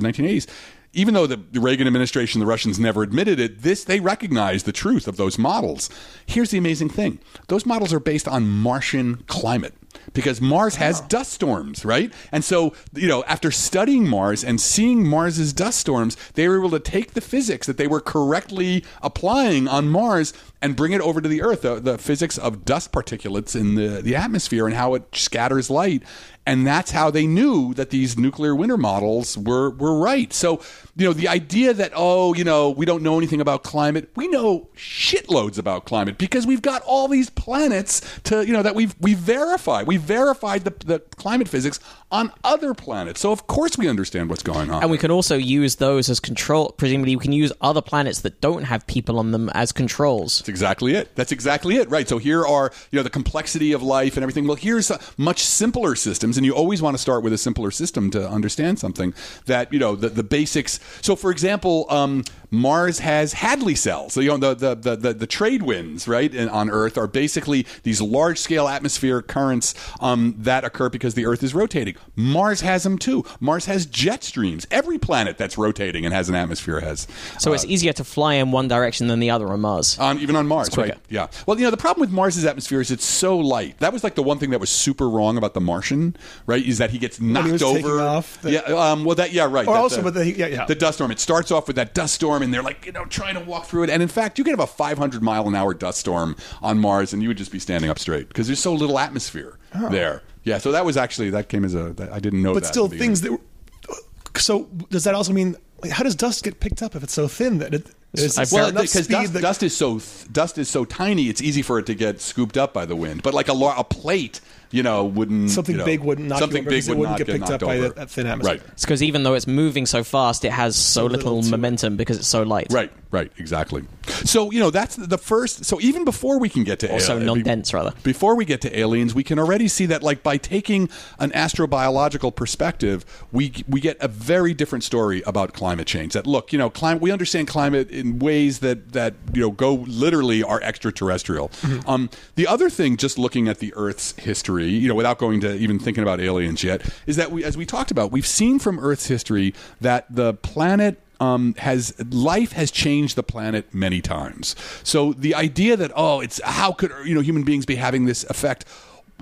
1980s, even though the Reagan administration, the Russians never admitted it, they recognized the truth of those models. Here's the amazing thing. Those models are based on Martian climate. Because Mars has dust storms, right? And so, after studying Mars and seeing Mars's dust storms, they were able to take the physics that they were correctly applying on Mars and bring it over to the Earth, the physics of dust particulates in the atmosphere and how it scatters light. And that's how they knew that these nuclear winter models were right. So, the idea that, we don't know anything about climate. We know shitloads about climate because we've got all these planets that we verify. We verified the climate physics on other planets. So, of course, we understand what's going on. And we can also use those as control. Presumably, we can use other planets that don't have people on them as controls. That's exactly it. Right. So, here are, the complexity of life and everything. Well, here's much simpler systems. And you always want to start with a simpler system to understand something that, the basics. So, for example, Mars has Hadley cells. So, the trade winds, right, on Earth are basically these large-scale atmospheric currents events that occur because the Earth is rotating. Mars has them too. Mars has jet streams. Every planet that's rotating and has an atmosphere has. So it's easier to fly in one direction than the other on Mars. Even on Mars, right? Yeah. Well, you know, the problem with Mars's atmosphere is it's so light. That was like the one thing that was super wrong about The Martian, right? Is that he gets knocked over. Off the... Yeah. Well, that. Yeah. Right. Or that, also, the dust storm. It starts off with that dust storm, and they're like, you know, trying to walk through it. And in fact, you could have a 500 mile an hour dust storm on Mars, and you would just be standing up straight because there's so little atmosphere there. Yeah. So that was actually I didn't know. But that still, things that. So does that also mean? Like, how does dust get picked up if it's so thin that it? Well, because dust is so tiny, it's easy for it to get scooped up by the wind. But like a plate, you know, wouldn't big wouldn't knock something over, big would not get picked up by that thin atmosphere. Right. It's because even though it's moving so fast, it has so little momentum because it's so light. Right, exactly. So you know that's the first. So even before we can get to before we get to aliens, we can already see that like by taking an astrobiological perspective, we get a very different story about climate change. That look, you know, we understand climate in ways that you know go literally are extraterrestrial. Mm-hmm. The other thing, just looking at the Earth's history, you know, without going to even thinking about aliens yet, is that we, as we talked about, we've seen from Earth's history that the planet. Life has changed the planet many times. So the idea that it's how could human beings be having this effect?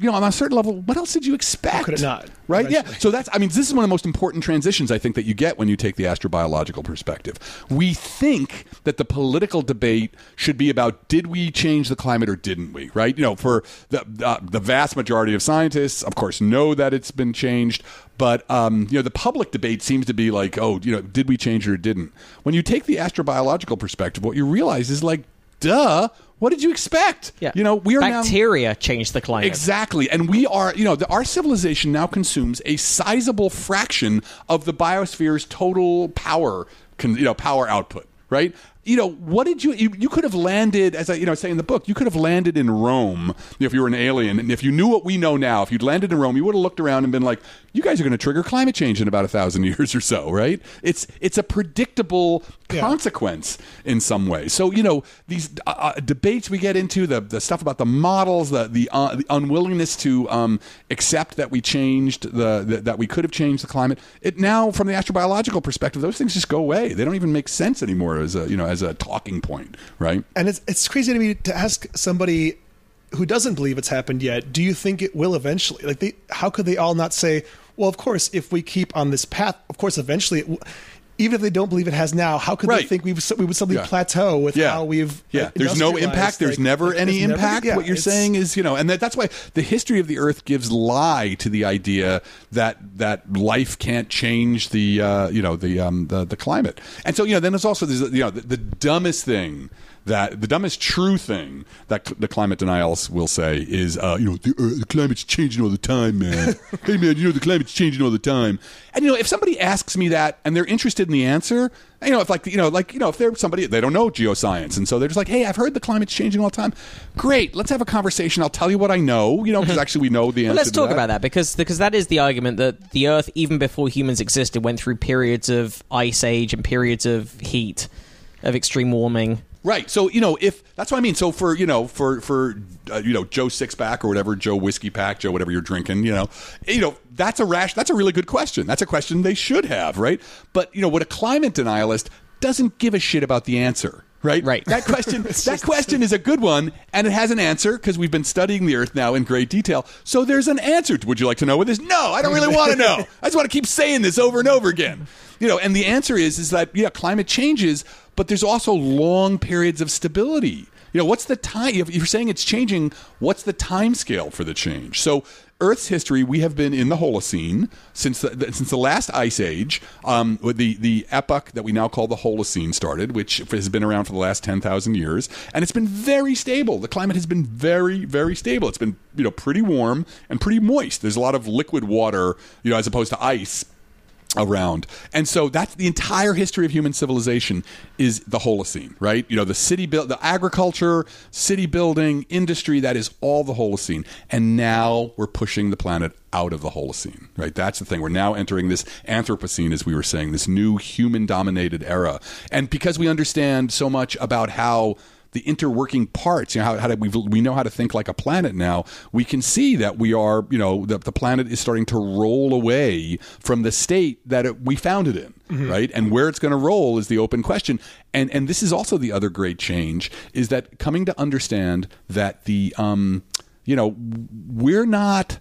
You know, on a certain level, what else did you expect? How could it not? Right? Eventually. Yeah. So this is one of the most important transitions I think that you get when you take the astrobiological perspective. We think that the political debate should be about did we change the climate or didn't we? Right? You know, for the vast majority of scientists, of course, know that it's been changed. But, you know, the public debate seems to be like, did we change it or didn't? When you take the astrobiological perspective, what you realize is like, duh, what did you expect? Yeah. You know, we are bacteria changed the climate. Exactly. And we are, our civilization now consumes a sizable fraction of the biosphere's total power output, right? You know, what did you could have landed, as I say in the book, you could have landed in Rome if you were an alien. And if you knew what we know now, if you'd landed in Rome, you would have looked around and been like, you guys are going to trigger climate change in about 1,000 years or so, right? It's a predictable consequence in some way. So, these debates we get into, the stuff about the models, the unwillingness to accept that we changed, that we could have changed the climate. It now, from the astrobiological perspective, those things just go away. They don't even make sense anymore as a talking point, right? And it's crazy to me to ask somebody who doesn't believe it's happened yet, do you think it will eventually? Like, how could they all not say, well, of course, if we keep on this path, of course, eventually it will. Even if they don't believe it has now, how could they think we would suddenly plateau with how we've there's no impact. There's never any impact. What you're saying is, and that's why the history of the Earth gives lie to the idea that life can't change the climate. And so, then there's also the dumbest thing. That the dumbest true thing that the climate denials will say is, the climate's changing all the time, man. Hey, man, the climate's changing all the time. And, if somebody asks me that and they're interested in the answer, if they're somebody, they don't know geoscience. And so they're just like, hey, I've heard the climate's changing all the time. Great. Let's have a conversation. I'll tell you what I know, because actually we know the answer. Well, let's talk about that because that is the argument that the Earth, even before humans existed, went through periods of ice age and periods of heat, of extreme warming. Right. So, if that's what I mean. So for Joe Sixpack or whatever, Joe Whiskey Pack, Joe, whatever you're drinking, that's that's a really good question. That's a question they should have. Right. But, what a climate denialist doesn't give a shit about the answer. Right. That question is a good one, and it has an answer because we've been studying the Earth now in great detail. So there's an answer. Would you like to know what it is? No, I don't really want to know. I just want to keep saying this over and over again. And the answer is that climate changes, but there's also long periods of stability. What's the time? If you're saying it's changing, what's the time scale for the change? So Earth's history, we have been in the Holocene since the last ice age, the epoch that we now call the Holocene started, which has been around for the last 10,000 years. And it's been very stable. The climate has been very, very stable. It's been, pretty warm and pretty moist. There's a lot of liquid water, as opposed to ice around. And so that's the entire history of human civilization is the Holocene, right? The the agriculture, city building, industry, that is all the Holocene. And now we're pushing the planet out of the Holocene, right? That's the thing. We're now entering this Anthropocene, as we were saying, this new human-dominated era. And because we understand so much about how the interworking parts, you know, we know how to think like a planet now, we can see that we are, you know, that the planet is starting to roll away from the state that we found it in, mm-hmm. right? And where it's going to roll is the open question. And this is also the other great change, is that coming to understand that the, you know, we're not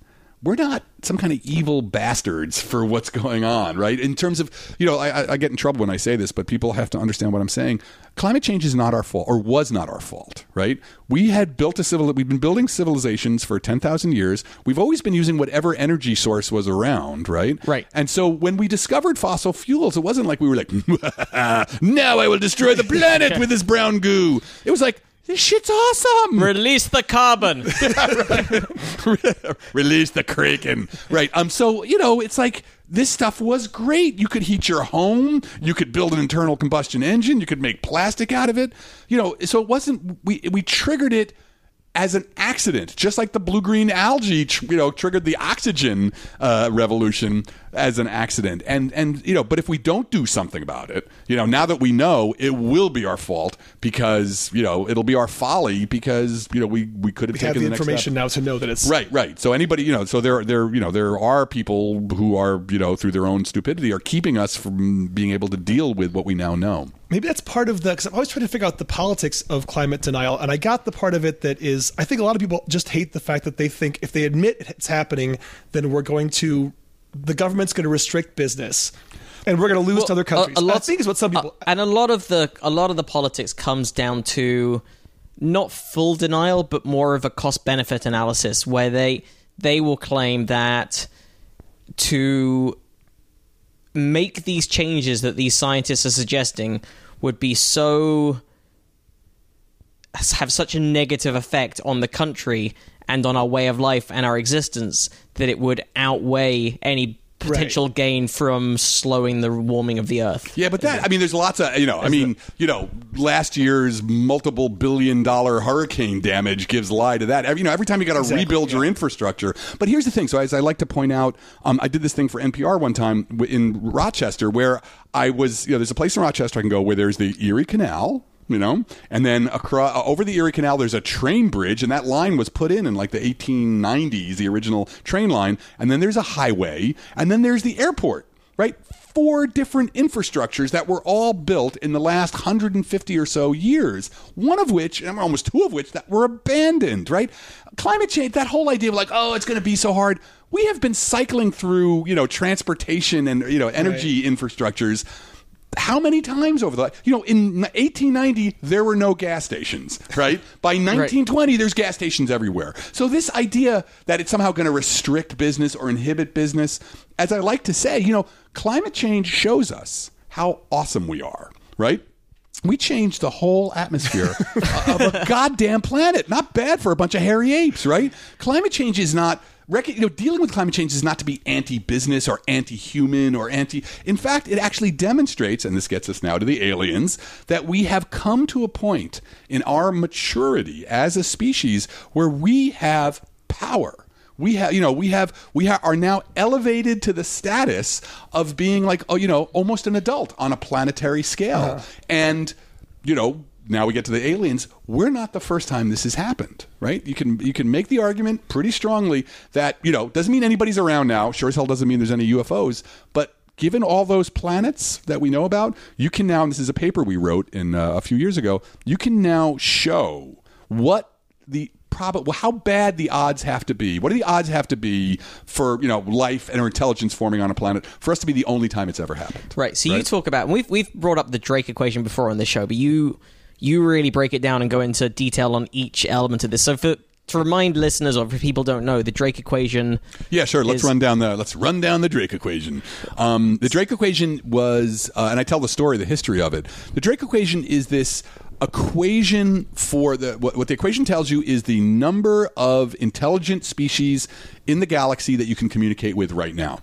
some kind of evil bastards for what's going on, right? In terms of, you know, I get in trouble when I say this, but people have to understand what I'm saying. Climate change is not our fault, or was not our fault, right? We had built we've been building civilizations for 10,000 years. We've always been using whatever energy source was around, right? Right. And so when we discovered fossil fuels, it wasn't like we were like, now I will destroy the planet with this brown goo. It was like, this shit's awesome. Release the carbon. Release the kraken. Right. So, you know, it's like this stuff was great. You could heat your home. You could build an internal combustion engine. You could make plastic out of it. You know, so it wasn't, we triggered it as an accident, just like the blue-green algae, you know, triggered the oxygen revolution as an accident. And you know, but if we don't do something about it, you know, now that we know, it will be our fault because, you know, it'll be our folly because, you know, we could have taken the next step. We have the information now to know that it's right. So anybody, you know, so there, you know, there are people who are, you know, through their own stupidity are keeping us from being able to deal with what we now know. Maybe that's part of the, because I'm always trying to figure out the politics of climate denial. And I got the part of it that is, I think a lot of people just hate the fact that they think if they admit it's happening, then the government's going to restrict business and we're going to lose to other countries. I think is what some people. And a lot of the politics comes down to not full denial, but more of a cost benefit analysis where they will claim that to make these changes that these scientists are suggesting would be so have such a negative effect on the country and on our way of life and our existence that it would outweigh any potential gain from slowing the warming of the Earth. Yeah, but that, I mean, there's lots of, you know, I mean, you know, last year's multiple billion-dollar hurricane damage gives lie to that. You know, every time you got to rebuild your infrastructure. But here's the thing. So as I like to point out, I did this thing for NPR one time in Rochester where I was, you know, there's a place in Rochester I can go where there's the Erie Canal, you know, and then over the Erie Canal, there's a train bridge, and that line was put in like the 1890s, the original train line. And then there's a highway, and then there's the airport, right? 4 different infrastructures that were all built in the last 150 or so years, one of which, and almost 2 of which, that were abandoned, right? Climate change, that whole idea of like, oh, it's going to be so hard. We have been cycling through, you know, transportation and, you know, energy infrastructures. How many times over the, you know, in 1890, there were no gas stations, right? By 1920, there's gas stations everywhere. So this idea that it's somehow going to restrict business or inhibit business, as I like to say, you know, climate change shows us how awesome we are, right? We changed the whole atmosphere of a goddamn planet. Not bad for a bunch of hairy apes, right? Climate change is not... You know, dealing with climate change is not to be anti-business or anti-human or anti... In fact, it actually demonstrates, and this gets us now to the aliens, that we have come to a point in our maturity as a species where we have power. We have, you know, we are now elevated to the status of being like, oh, you know, almost an adult on a planetary scale. And, you know... Now we get to the aliens. We're not the first time this has happened, right? You can make the argument pretty strongly that, you know, doesn't mean anybody's around now. Sure as hell doesn't mean there's any UFOs. But given all those planets that we know about, you can now, and this is a paper we wrote in a few years ago, you can now show what the how bad the odds have to be. What do the odds have to be for, you know, life and intelligence forming on a planet for us to be the only time it's ever happened? Right. So you talk about, and we've brought up the Drake equation before on this show, but you really break it down and go into detail on each element of this. So to remind listeners, or if people don't know, the Drake equation... Yeah, sure. Let's run down the Drake equation. The Drake equation was... and I tell the story, the history of it. The Drake equation is this equation for the... What the equation tells you is the number of intelligent species in the galaxy that you can communicate with right now.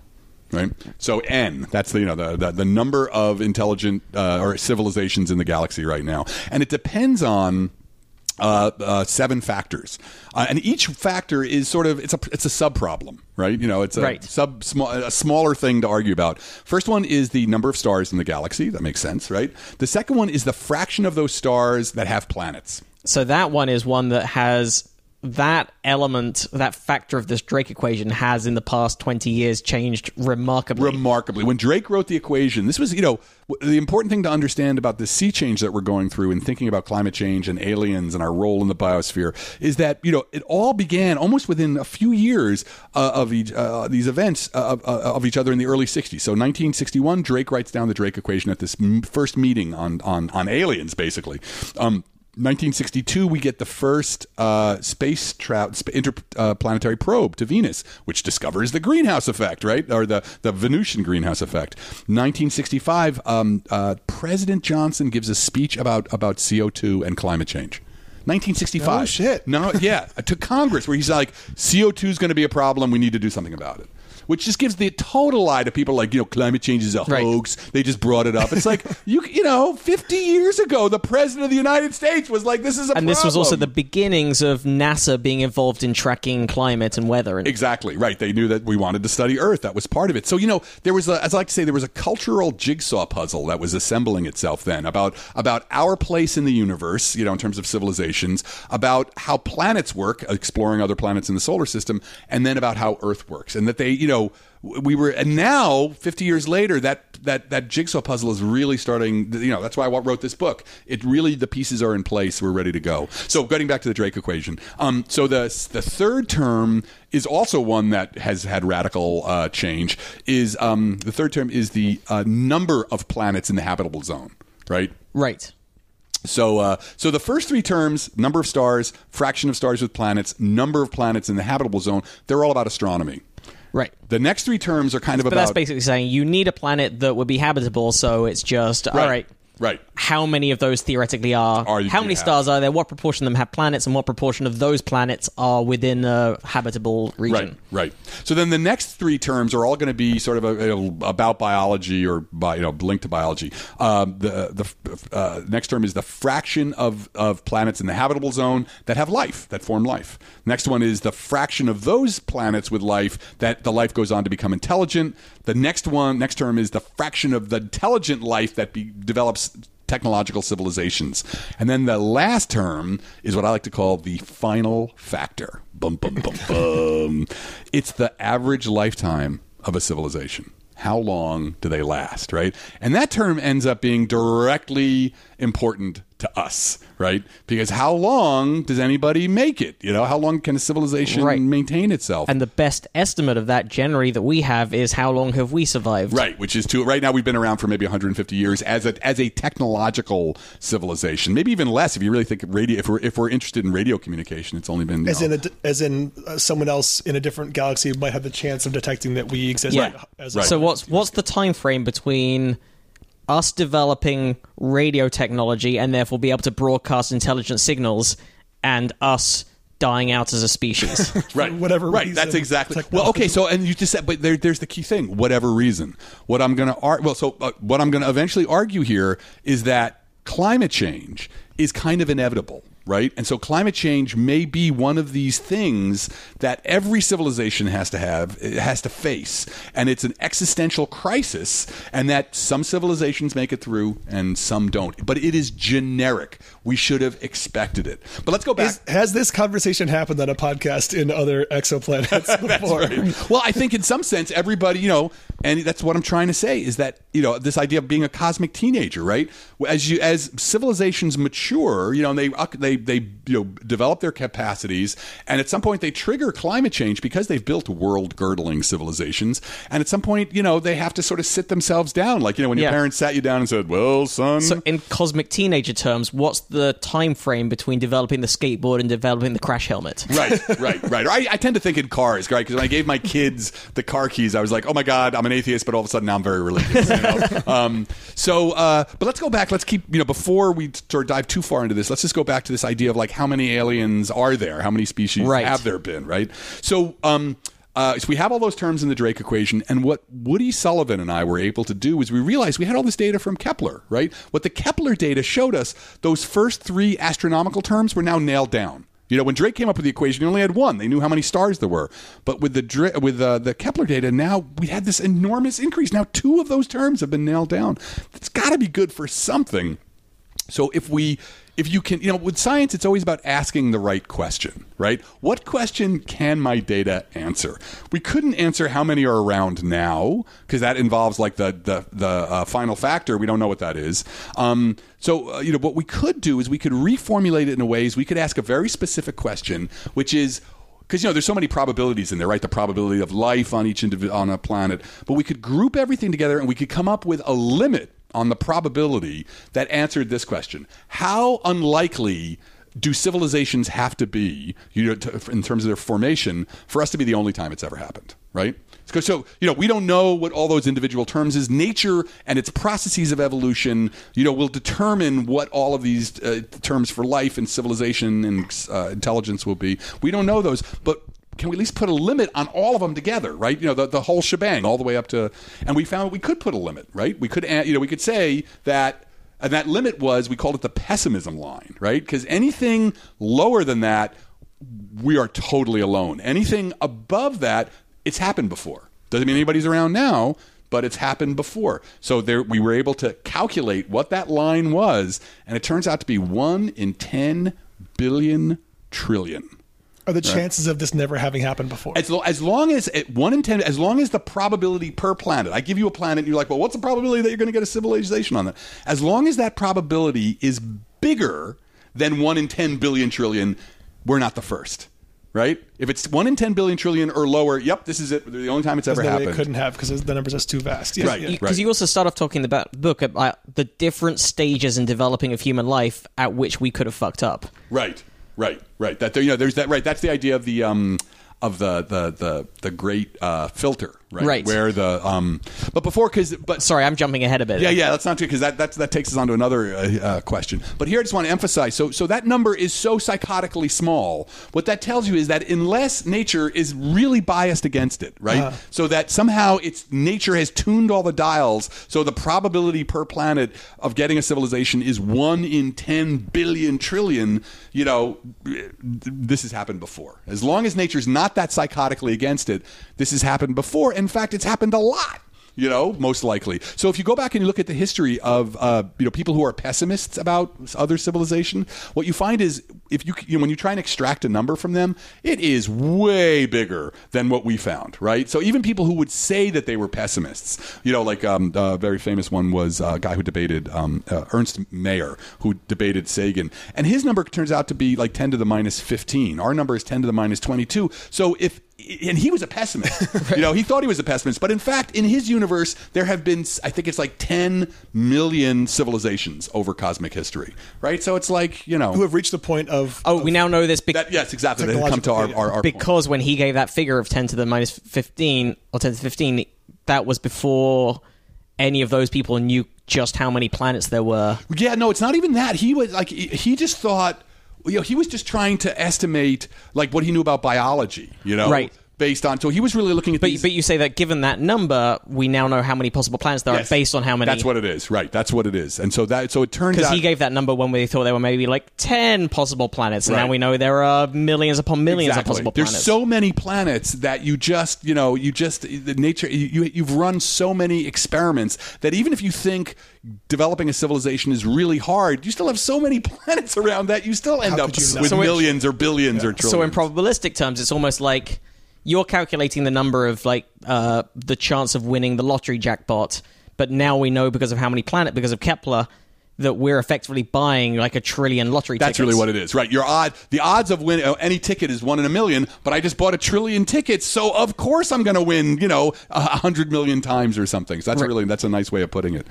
Right, so n, that's the, you know, the number of intelligent or civilizations in the galaxy right now, and it depends on 7 factors, and each factor is sort of it's a sub problem, right? You know, it's a a smaller thing to argue about. First one is the number of stars in the galaxy. That makes sense, right? The second one is the fraction of those stars that have planets. So that one is one that has that element, that factor of this Drake equation has in the past 20 years changed remarkably. Remarkably. When Drake wrote the equation, this was, you know, the important thing to understand about the sea change that we're going through and thinking about climate change and aliens and our role in the biosphere is that, you know, it all began almost within a few years of these events of each other in the early 60s. So 1961, Drake writes down the Drake equation at this first meeting on aliens, basically. 1962, we get the first interplanetary probe to Venus, which discovers the greenhouse effect, right? Or the Venusian greenhouse effect. 1965, President Johnson gives a speech about CO2 and climate change. 1965. Oh, shit. No, yeah, to Congress, where he's like, CO2 is going to be a problem. We need to do something about it. Which just gives the total lie to people like, you know, climate change is a hoax. They just brought it up. It's like, you know, 50 years ago, the president of the United States was like, this is a problem. And this was also the beginnings of NASA being involved in tracking climate and weather. Exactly, right. They knew that we wanted to study Earth. That was part of it. So, you know, there was, as I like to say, there was a cultural jigsaw puzzle that was assembling itself then about our place in the universe, you know, in terms of civilizations, about how planets work, exploring other planets in the solar system, and then about how Earth works. And that they, you know, and now 50 years later, that jigsaw puzzle is really starting. You know, that's why I wrote this book. It really, the pieces are in place. We're ready to go. So getting back to the Drake equation. So the third term is also one that has had radical change. The third term is the number of planets in the habitable zone. Right. Right. So the first three terms, number of stars, fraction of stars with planets, number of planets in the habitable zone, they're all about astronomy. Right. The next three terms are kind of about... But that's basically saying you need a planet that would be habitable, so it's just, all right. Right. How many of those theoretically are how many stars are there? What proportion of them have planets? And what proportion of those planets are within a habitable region? Right. So then the next three terms are all going to be sort of about biology or linked to biology. The next term is the fraction of planets in the habitable zone that have life, that form life. Next one is the fraction of those planets with life that the life goes on to become intelligent. The next term is the fraction of the intelligent life that develops technological civilizations. And then the last term is what I like to call the final factor. Bum, bum, bum, bum. It's the average lifetime of a civilization. How long do they last, right? And that term ends up being directly important to us, right? Because how long does anybody make it? You know, how long can a civilization maintain itself? And the best estimate of that generally that we have is how long have we survived? Right, which is right now we've been around for maybe 150 years as a technological civilization, maybe even less if you really think radio. If we're interested in radio communication, it's only been as in someone else in a different galaxy might have the chance of detecting that we exist. Yeah. So what's the time frame between us developing radio technology and therefore be able to broadcast intelligent signals and us dying out as a species? Right. Whatever reason. Right. That's exactly. Well, okay. So, and you just said, but there's the key thing, whatever reason. What I'm going to eventually argue here is that climate change is kind of inevitable. Right. And so climate change may be one of these things that every civilization has to face. And it's an existential crisis, and that some civilizations make it through and some don't. But it is generic. We should have expected it. But let's go back. Has this conversation happened on a podcast in other exoplanets before? Right. Well, I think in some sense, everybody, you know, and that's what I'm trying to say is that, you know, this idea of being a cosmic teenager, right? As civilizations mature, you know, and they develop their capacities, and at some point they trigger climate change because they've built world-girdling civilizations, and at some point, you know, they have to sort of sit themselves down, like, you know, when your parents sat you down and said, well, son... So in cosmic teenager terms, what's the time frame between developing the skateboard and developing the crash helmet? Right. I tend to think in cars, right? Because when I gave my kids the car keys, I was like, oh my God, I'm an atheist, but all of a sudden now I'm very religious, you know? But let's go back. Let's keep, you know, before we sort of dive too far into this, let's just go back to this idea of like how many aliens are there? How many species have there been? Right. So, so we have all those terms in the Drake equation, and what Woody Sullivan and I were able to do is we realized we had all this data from Kepler, right? What the Kepler data showed us, those first three astronomical terms were now nailed down. You know, when Drake came up with the equation, he only had one. They knew how many stars there were. But with the Kepler data, now we had this enormous increase. Now two of those terms have been nailed down. It's got to be good for something. So if we if you can, with science, it's always about asking the right question, right? What question can my data answer? We couldn't answer how many are around now, because that involves like the final factor. We don't know what that is. So what we could do is we could reformulate it in ways. We could ask a very specific question, which is, because, there's so many probabilities in there, right? The probability of life on each on a planet. But we could group everything together and we could come up with a limit on the probability that answered this question. How unlikely do civilizations have to be, in terms of their formation, for us to be the only time it's ever happened, right? So, we don't know what all those individual terms is. Nature and its processes of evolution, will determine what all of these terms for life and civilization and intelligence will be. We don't know those, but can we at least put a limit on all of them together, right? The whole shebang, all the way up to, and we found we could put a limit, right? We could, we could say that, and that limit was, we called it the pessimism line, right? Because anything lower than that, we are totally alone. Anything above that, it's happened before. Doesn't mean anybody's around now, but it's happened before. So there, we were able to calculate what that line was, and it turns out to be 1 in 10 billion trillion. Are the chances of this never having happened before? As long as at 1 in 10, as long as the probability per planet, I give you a planet, and you're like, well, what's the probability that you're going to get a civilization on that? As long as that probability is bigger than 1 in 10 billion trillion, we're not the first. Right? If it's 1 in 10 billion trillion or lower, yep, this is it. The only time it's ever happened. It couldn't have, because the numbers are too vast. Yeah. Right. Because you also start off talking about the different stages in developing of human life at which we could have fucked up. Right. That there's that. Right. That's the idea of the great filter. Right. Where the but before, but sorry, I'm jumping ahead a bit. Yeah. That's not true, because that takes us on to another question. But here I just want to emphasize. So that number is so psychotically small. What that tells you is that unless nature is really biased against it, right? So that somehow it's nature has tuned all the dials. So the probability per planet of getting a civilization is 1 in 10 billion trillion. This has happened before. As long as nature's not that psychotically against it, this has happened before. In fact, it's happened a lot, most likely. So if you go back and you look at the history of, people who are pessimists about other civilization, what you find is if you when you try and extract a number from them, it is way bigger than what we found, right? So even people who would say that they were pessimists, a very famous one was a guy who debated Ernst Mayr, who debated Sagan. And his number turns out to be like 10 to the minus 15. Our number is 10 to the minus 22. So and he was a pessimist. Right. He thought he was a pessimist. But in fact, in his universe, there have been, I think it's like 10 million civilizations over cosmic history, right? So it's like, who have reached the point of... Oh, we now know this... yes, exactly. They come to our because point. When he gave that figure of 10 to the minus 15, or 10 to 15, that was before any of those people knew just how many planets there were. Yeah, no, it's not even that. He was like... He just thought... he was just trying to estimate like what he knew about biology, right? Based on, so he was really looking at. But you say that given that number, we now know how many possible planets there are based on how many. That's what it is, right? That's what it is, and so it turns out because he gave that number when we thought there were maybe like 10 possible planets, and now we know there are millions upon millions of possible planets. There's so many planets that you've run so many experiments that even if you think developing a civilization is really hard, you still have so many planets around that you still end up with millions or billions or trillions. So in probabilistic terms, it's almost like you're calculating the number of like the chance of winning the lottery jackpot, but now we know because of how many planets, because of Kepler, that we're effectively buying like 1 trillion lottery tickets. That's really what it is, right? The odds of winning any ticket is 1 in a million, but I just bought 1 trillion tickets, so of course I'm going to win, 100 million times or something. So that's really, that's a nice way of putting it.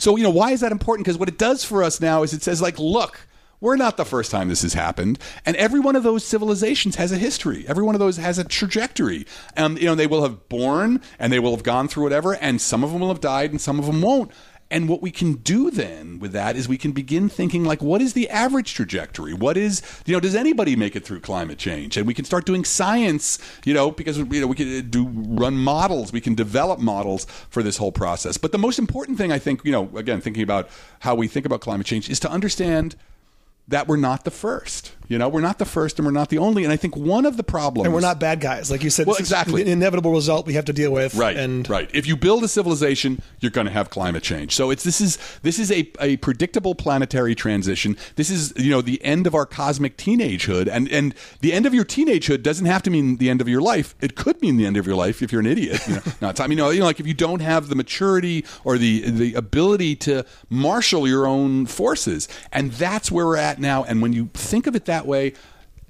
So why is that important? Because what it does for us now is it says like, look, we're not the first time this has happened, and every one of those civilizations has a history. Every one of those has a trajectory. They will have born, and they will have gone through whatever, and some of them will have died, and some of them won't. And what we can do then with that is we can begin thinking like, what is the average trajectory? What is, does anybody make it through climate change? And we can start doing science, because we can run models. We can develop models for this whole process. But the most important thing, I think, again, thinking about how we think about climate change, is to understand that we're not the first. You know, we're not the first and we're not the only. And I think one of the problems... And we're not bad guys. Like you said, well, exactly. It's an inevitable result we have to deal with. Right, and... right. If you build a civilization, you're going to have climate change. So it's this is a predictable planetary transition. This is, you know, the end of our cosmic teenagehood. And the end of your teenagehood doesn't have to mean the end of your life. It could mean the end of your life if you're an idiot. You know, not, I mean, you know, like if you don't have the maturity or the ability to marshal your own forces. And that's where we're at now. And when you think of it that way,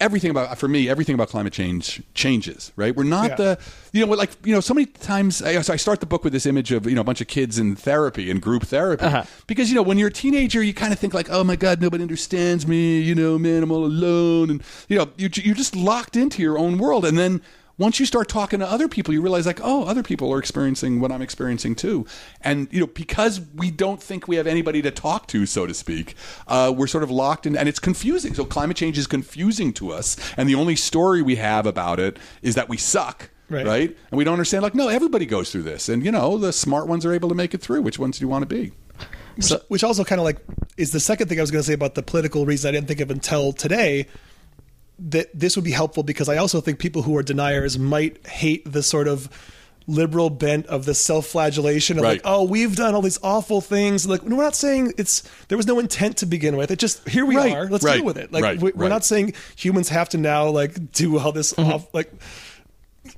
everything about, for me, everything about climate change changes, right? We're not the, you know, like, you know, so many times I start the book with this image of, you know, a bunch of kids in therapy, in group therapy, because, you know, when you're a teenager, you kind of think like, oh my God, nobody understands me, you know, man, I'm all alone. And, you know, you're just locked into your own world. And then once you start talking to other people, you realize like, oh, other people are experiencing what I'm experiencing too. And, you know, because we don't think we have anybody to talk to, so to speak, we're sort of locked in, and it's confusing. So climate change is confusing to us. And the only story we have about it is that we suck. Right? And we don't understand, like, no, everybody goes through this. And, you know, the smart ones are able to make it through. Which ones do you want to be? So, which also kind of like is the second thing I was going to say about the political reason I didn't think of until today. That this would be helpful because I also think people who are deniers might hate the sort of liberal bent of the self-flagellation of like, oh, we've done all these awful things. Like, we're not saying there was no intent to begin with. It just, here we are. Let's deal with it. Like, we're not saying humans have to now like do all this like.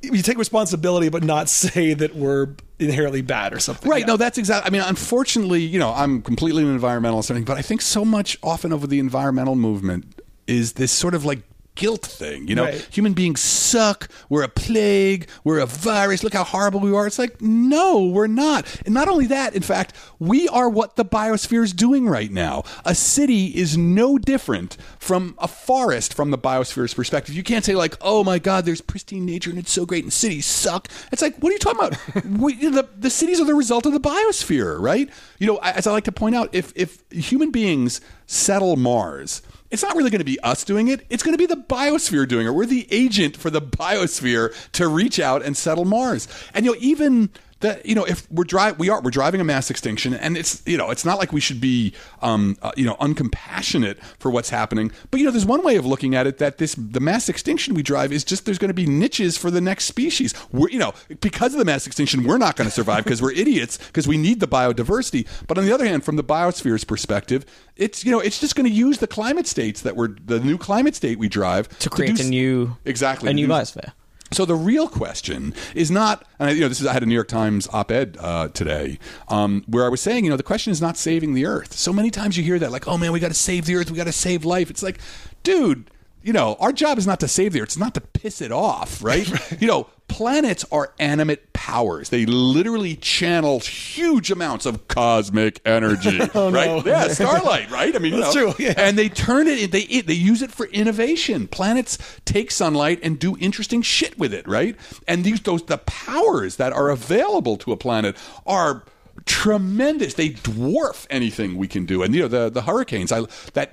You take responsibility, but not say that we're inherently bad or something. Right. Yeah. No, that's exactly. I mean, unfortunately, you know, I'm completely an environmentalist, but I think so much often over the environmental movement is this sort of like guilt thing, you know, human beings suck, we're a plague, we're a virus, look how horrible we are. It's like, no, we're not. And not only that, in fact, we are what the biosphere is doing right now. A city is no different from a forest from the biosphere's perspective. You can't say like, oh my God, there's pristine nature and it's so great and cities suck. It's like, what are you talking about? The cities are the result of the biosphere, right? You know, as I like to point out, if human beings settle Mars, it's not really going to be us doing it. It's going to be the biosphere doing it. We're the agent for the biosphere to reach out and settle Mars. And, you know, even that, you know, if we're driving a mass extinction, and it's, you know, it's not like we should be, you know, uncompassionate for what's happening. But, you know, there's one way of looking at it that the mass extinction we drive is just, there's going to be niches for the next species. We're, you know, because of the mass extinction, we're not going to survive because we're idiots, because we need the biodiversity. But on the other hand, from the biosphere's perspective, it's, you know, it's just going to use the climate states that we're the new climate state we drive to create a new biosphere. So the real question is not, and you know, I had a New York Times op-ed today where I was saying, you know, the question is not saving the Earth. So many times you hear that, like, oh man, we got to save the Earth, we got to save life. It's like, dude, you know, our job is not to save the Earth, it's not to piss it off, right? You know, planets are animate powers. They literally channel huge amounts of cosmic energy, right? No. Yeah, starlight, right? I mean, that's true. Yeah. And they turn it. They use it for innovation. Planets take sunlight and do interesting shit with it, right? And the powers that are available to a planet are tremendous. They dwarf anything we can do. And you know, the hurricanes,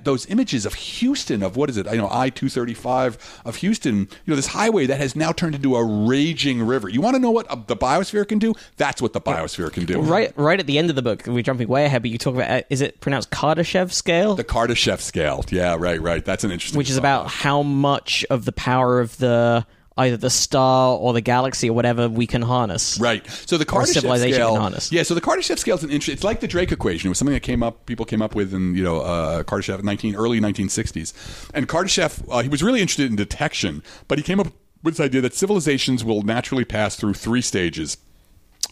those images of Houston, of what is it, I know, I-235 of Houston, you know, this highway that has now turned into a raging river. You want to know what the biosphere can do? That's what the biosphere can do. Right at the end of the book, we're jumping way ahead, but you talk about, is it pronounced Kardashev scale? The Kardashev scale, yeah, right. That's an interesting which is about how much of the power of the either the star or the galaxy or whatever we can harness. Right. So the Kardashev scale. Yeah. So the Kardashev scale is an interesting. It's like the Drake equation. It was something that people came up with in, you know, Kardashev early 1960s. And Kardashev, he was really interested in detection, but he came up with this idea that civilizations will naturally pass through three stages.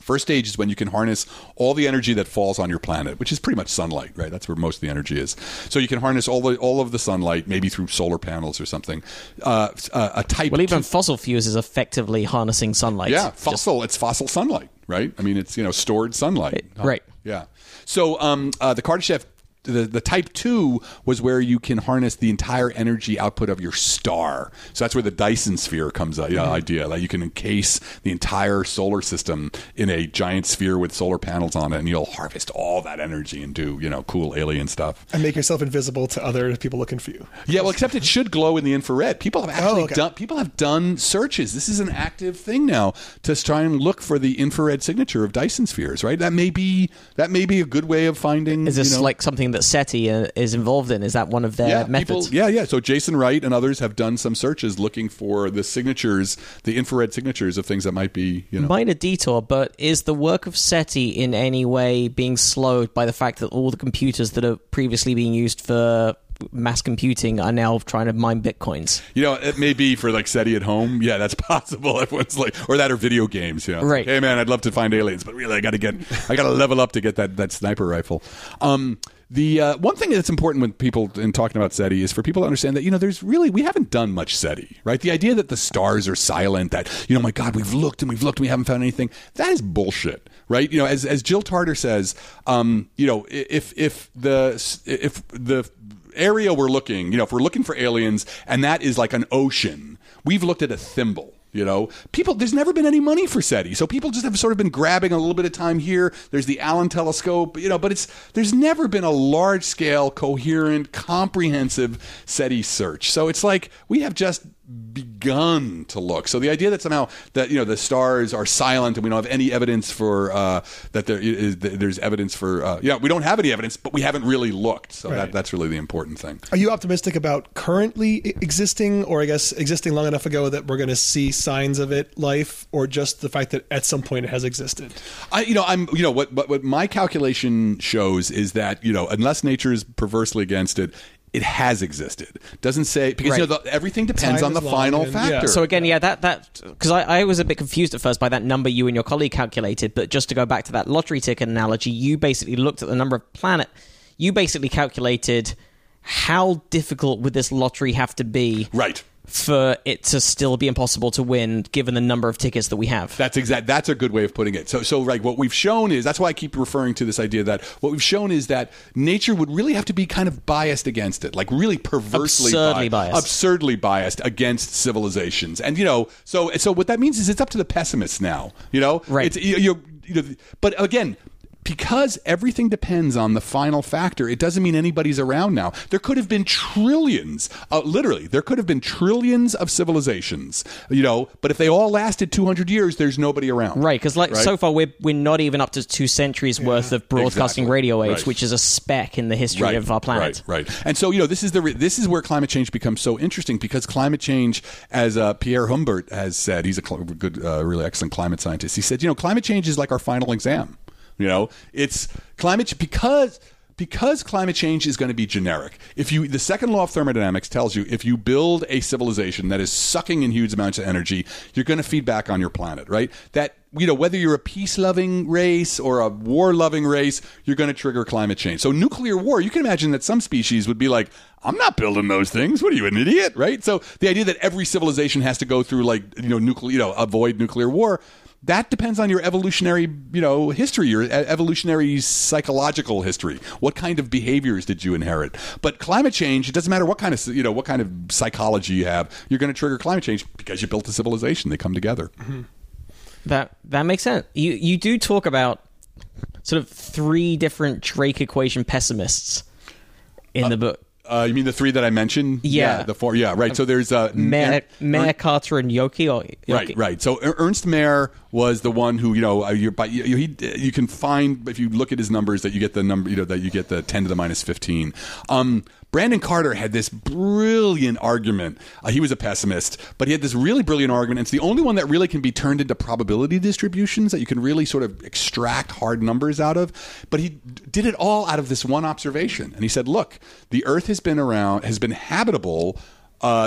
First stage is when you can harness all the energy that falls on your planet, which is pretty much sunlight, right? That's where most of the energy is. So you can harness all of the sunlight, maybe through solar panels or something. Fossil fuels is effectively harnessing sunlight. Yeah, it's fossil sunlight, right? I mean, it's, you know, stored sunlight. Right. Yeah. So the Kardashev. The type 2 was where you can harness the entire energy output of your star. So that's where the Dyson sphere comes up, idea. Like you can encase the entire solar system in a giant sphere with solar panels on it, and you'll harvest all that energy and do, you know, cool alien stuff. And make yourself invisible to other people looking for you. Yeah, well, except it should glow in the infrared. People have actually done searches. This is an active thing now to try and look for the infrared signature of Dyson spheres, right? That may be a good way of finding. Is this like something something that SETI is involved in? Is that one of their methods? Yeah. So Jason Wright and others have done some searches looking for the signatures, the infrared signatures of things that might be, you know. Minor detour, but is the work of SETI in any way being slowed by the fact that all the computers that are previously being used for mass computing are now trying to mine bitcoins? You know, it may be for like SETI at home. Yeah, that's possible. Everyone's like, or that, or video games. Yeah, right. Hey man, I'd love to find aliens, but really, I got to level up to get that sniper rifle. The one thing that's important when people in talking about SETI is for people to understand that, you know, there's really, we haven't done much SETI, right? The idea that the stars are silent, that, you know, my God, we've looked and we haven't found anything, that is bullshit, right? You know, as Jill Tarter says, you know, if the area we're looking, you know, if we're looking for aliens and that is like an ocean, we've looked at a thimble. You know, people, there's never been any money for SETI. So people just have sort of been grabbing a little bit of time here. There's the Allen telescope, you know, but there's never been a large scale, coherent, comprehensive SETI search. So it's like we have just begun to look. So the idea that somehow that, you know, the stars are silent and we don't have any evidence for that there's evidence for, we don't have any evidence, but we haven't really looked. So that's really the important thing. Are you optimistic about currently existing, or I guess existing long enough ago that we're going to see signs of it, life, or just the fact that at some point it has existed? What my calculation shows is that, you know, unless nature is perversely against it, it has existed. Doesn't say, because you know, everything depends on the final factor. Yeah. So again, that because I was a bit confused at first by that number you and your colleague calculated. But just to go back to that lottery ticket analogy, you basically looked at the number of planet. You basically calculated how difficult would this lottery have to be, right, for it to still be impossible to win, given the number of tickets that we have. That's a good way of putting it. So like what we've shown is, that's why I keep referring to this idea that what we've shown is that nature would really have to be kind of biased against it, like really perversely absurdly biased against civilizations. And you know, so what that means is it's up to the pessimists now. You know, right? It's, you know, but again, because everything depends on the final factor, it doesn't mean anybody's around now. There could have been trillions, of civilizations, you know, but if they all lasted 200 years, there's nobody around. Right, because so far we're not even up to 2 centuries worth of broadcasting radio waves, which is a speck in the history of our planet. Right. And so, you know, this is where climate change becomes so interesting, because climate change, as Pierre Humbert has said, he's a good, really excellent climate scientist. He said, you know, climate change is like our final exam. You know, it's climate because climate change is going to be generic. The second law of thermodynamics tells you if you build a civilization that is sucking in huge amounts of energy, you're going to feed back on your planet, right? That, you know, whether you're a peace-loving race or a war-loving race, you're going to trigger climate change. So nuclear war, you can imagine that some species would be like, I'm not building those things. What are you, an idiot, right? So the idea that every civilization has to go through, like, you know, avoid nuclear war, that depends on your evolutionary, you know, history, your evolutionary psychological history. What kind of behaviors did you inherit? But climate change, it doesn't matter what kind of, you know, what kind of psychology you have, you're going to trigger climate change because you built a civilization. They come together. Mm-hmm. That makes sense. You do talk about sort of 3 different Drake equation pessimists in the book. You mean the 3 that I mentioned? Yeah. The 4. Yeah, right. So there's Mayr, Carter, and Yoki. Right. So Ernst Mayr was the one who, you know, you can find, if you look at his numbers, that you get the number, you know, that you get the 10 to the minus 15. Brandon Carter had this brilliant argument. He was a pessimist, but he had this really brilliant argument. It's the only one that really can be turned into probability distributions that you can really sort of extract hard numbers out of. But he did it all out of this one observation. And he said, look, the Earth has been habitable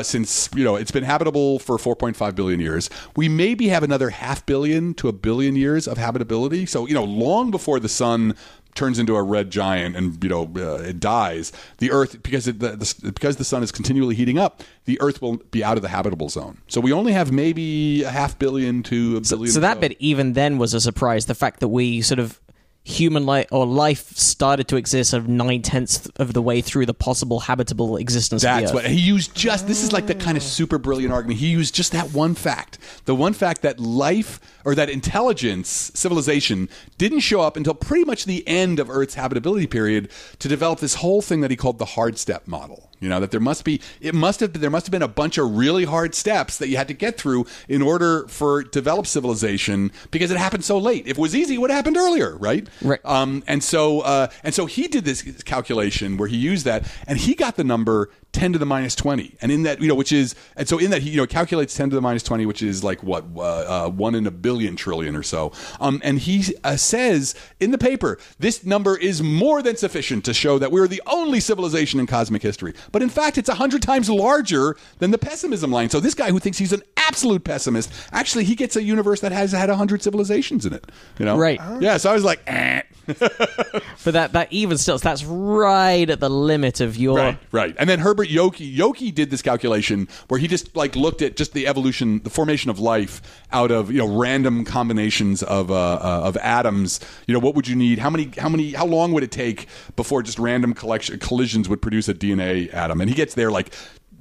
since, you know, it's been habitable for 4.5 billion years. We maybe have another 500 million to 1 billion years of habitability. So, you know, long before the sun turns into a red giant and, you know, it dies, the Earth, because the sun is continually heating up, the Earth will be out of the habitable zone. So we only have maybe a 500 million to a billion. So that bit even then was a surprise, the fact that we sort of human life or life started to exist sort of 9/10 of the way through the possible habitable existence. That's what he used. Just this is like the kind of super brilliant argument. He used just that one fact, the one fact that life or that intelligence, civilization, didn't show up until pretty much the end of Earth's habitability period to develop this whole thing that he called the hard step model. You know, that there must have been a bunch of really hard steps that you had to get through in order for developed civilization, because it happened so late. If it was easy, it would have happened earlier, right? Right. And so he did this calculation where he used that, and he got the number 10 to the minus 20. And in that, which is, and so in that, he, calculates 10 to the minus 20, which is like what, 1 in a billion trillion or so. And he says in the paper, this number is more than sufficient to show that we're the only civilization in cosmic history. But in fact, it's 100 times larger than the pessimism line. So this guy who thinks he's an absolute pessimist, actually, he gets a universe that has had 100 civilizations in it. Right. Yeah. So I was like, eh. But that even still, that's right at the limit of your... Right. And then Herbert Yoki did this calculation where he just looked at just the evolution, the formation of life out of random combinations of atoms. What would you need? How long would it take before just random collisions would produce a DNA atom? And he gets there 10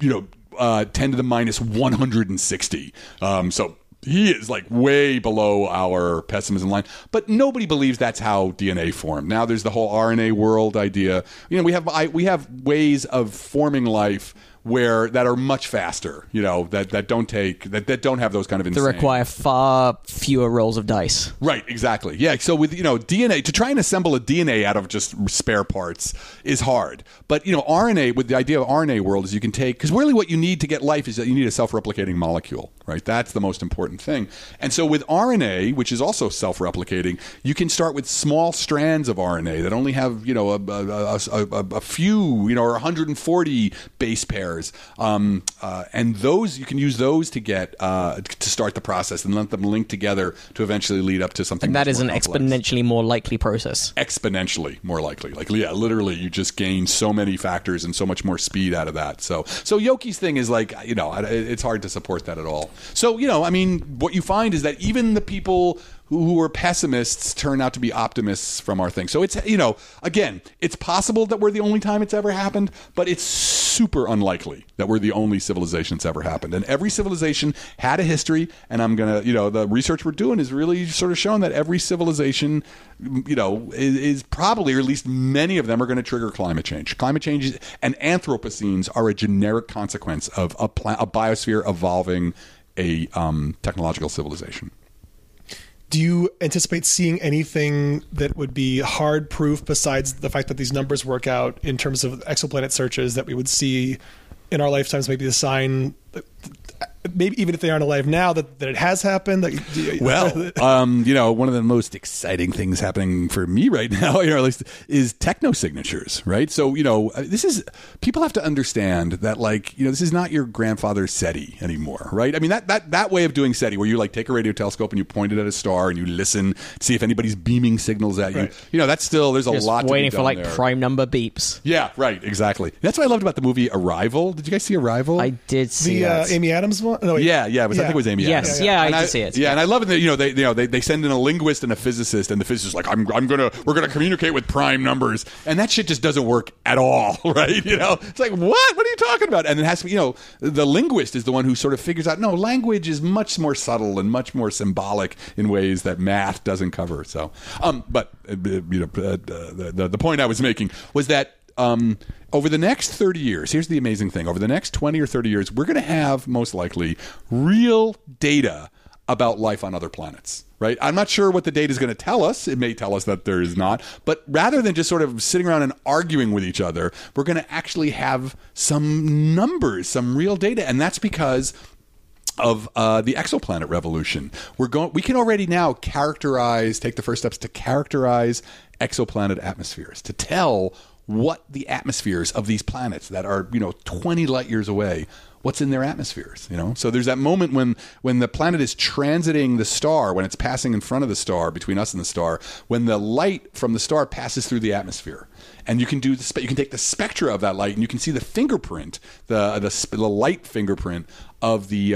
to the minus 160. So he is way below our pessimism line, but nobody believes that's how DNA formed. Now there's the whole RNA world idea. We have ways of forming life where that are much faster, that don't have those kind of insane... They require far fewer rolls of dice. Right, exactly. Yeah, so with, DNA, to try and assemble a DNA out of just spare parts is hard. But, RNA, with the idea of RNA world is you can take... Because really what you need to get life is that you need a self-replicating molecule, right? That's the most important thing. And so with RNA, which is also self-replicating, you can start with small strands of RNA that only have, a few, or 140 base pairs. And those you can use those to get to start the process and let them link together to eventually lead up to something. And that is an exponentially more likely process. Exponentially more likely, literally, you just gain so many factors and so much more speed out of that. So Yoki's thing is it's hard to support that at all. So what you find is that even the people who were pessimists turn out to be optimists from our thing. So it's, again, it's possible that we're the only time it's ever happened, but it's super unlikely that we're the only civilization that's ever happened. And every civilization had a history, and I'm going to, the research we're doing is really sort of showing that every civilization, is probably, or at least many of them, are going to trigger climate change. Climate change and Anthropocenes are a generic consequence of a biosphere evolving a technological civilization. Do you anticipate seeing anything that would be hard proof besides the fact that these numbers work out in terms of exoplanet searches that we would see in our lifetimes? Maybe a sign, maybe even if they aren't alive now, that it has happened? One of the most exciting things happening for me right now, at least, is technosignatures, right? So, this is, people have to understand that, this is not your grandfather's SETI anymore, right? I mean, that way of doing SETI, where you, take a radio telescope and you point it at a star and you listen to see if anybody's beaming signals at you. Right. That's still, there's just a lot to be done waiting for, there. Prime number beeps. Yeah, right, exactly. That's what I loved about the movie Arrival. Did you guys see Arrival? I did see that. The Amy Adams one? No, yeah. I think it was Amy Adams. Yes, yeah, I did see it. Yeah, and I love it that they send in a linguist and a physicist, and the physicist is like, we're gonna communicate with prime numbers, and that shit just doesn't work at all, right? It's like, what are you talking about? And it has to be, the linguist is the one who sort of figures out, no, language is much more subtle and much more symbolic in ways that math doesn't cover. So, the point I was making was that. Over the next 30 years, here's the amazing thing. Over the next 20 or 30 years, we're going to have, most likely, real data about life on other planets, right? I'm not sure what the data is going to tell us. It may tell us that there is not. But rather than just sort of sitting around and arguing with each other, we're going to actually have some numbers, some real data. And that's because of the exoplanet revolution. We can already now take the first steps to characterize exoplanet atmospheres, to tell what the atmospheres of these planets that are 20 light years away, what's in their atmospheres, so there's that moment when the planet is transiting the star, when it's passing in front of the star, between us and the star, when the light from the star passes through the atmosphere, and you can take the spectra of that light, and you can see the fingerprint, the light fingerprint of the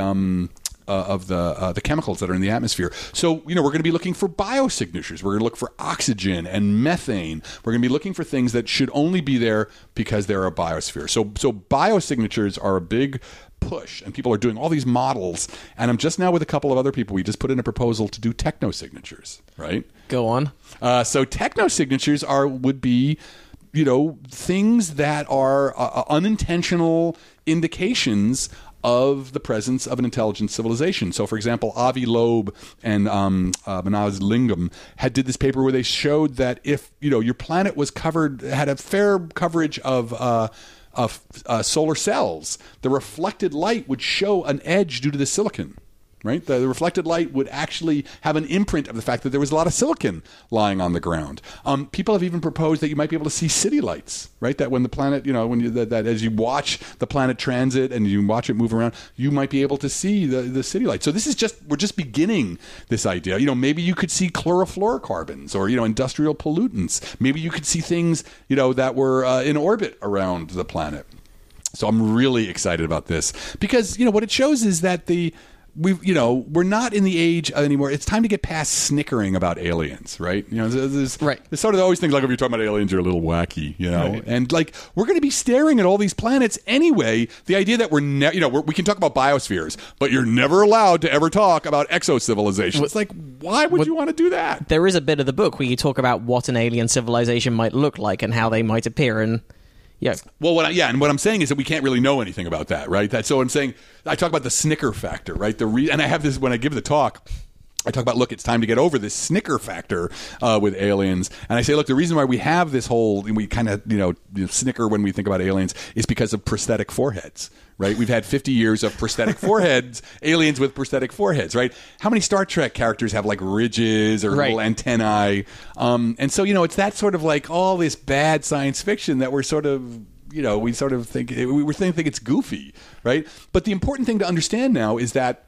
chemicals that are in the atmosphere. So, we're going to be looking for biosignatures. We're going to look for oxygen and methane. We're going to be looking for things that should only be there because they're a biosphere. So biosignatures are a big push, and people are doing all these models. And I'm just now with a couple of other people. We just put in a proposal to do technosignatures, right? Go on. So technosignatures would be things that are unintentional indications of the presence of an intelligent civilization. So, for example, Avi Loeb and Manaz Lingam did this paper where they showed that if, you know, your planet was covered, had a fair coverage of solar cells, the reflected light would show an edge due to the silicon. Right? The reflected light would actually have an imprint of the fact that there was a lot of silicon lying on the ground. People have even proposed that you might be able to see city lights, right? That when the planet, you know, when you, that as you watch the planet transit and you watch it move around, you might be able to see the city lights. So this is just, we're just beginning this idea. You know, maybe you could see chlorofluorocarbons or, you know, industrial pollutants. Maybe you could see things, you know, that were in orbit around the planet. So I'm really excited about this because, you know, what it shows is that we're not in the age anymore. It's time to get past snickering about aliens, right? You know, there's sort of always things like, if you're talking about aliens, you're a little wacky, you know. Right. And like, we're going to be staring at all these planets anyway. The idea that we can talk about biospheres, but you're never allowed to ever talk about exo-civilization. It's like, why would you want to do that? There is a bit of the book where you talk about what an alien civilization might look like and how they might appear, and yeah. Well, what I'm saying is that we can't really know anything about that, right? So I'm saying, I talk about the snicker factor, right? And I have this when I give the talk. I talk about, look, it's time to get over this snicker factor with aliens. And I say, look, the reason why we have this whole, we kind of, snicker when we think about aliens is because of prosthetic foreheads, right? We've had 50 years of prosthetic foreheads, aliens with prosthetic foreheads, right? How many Star Trek characters have like ridges or little antennae? And so, it's that sort of like all this bad science fiction that we're sort of, we sort of think, we think it's goofy, right? But the important thing to understand now is that,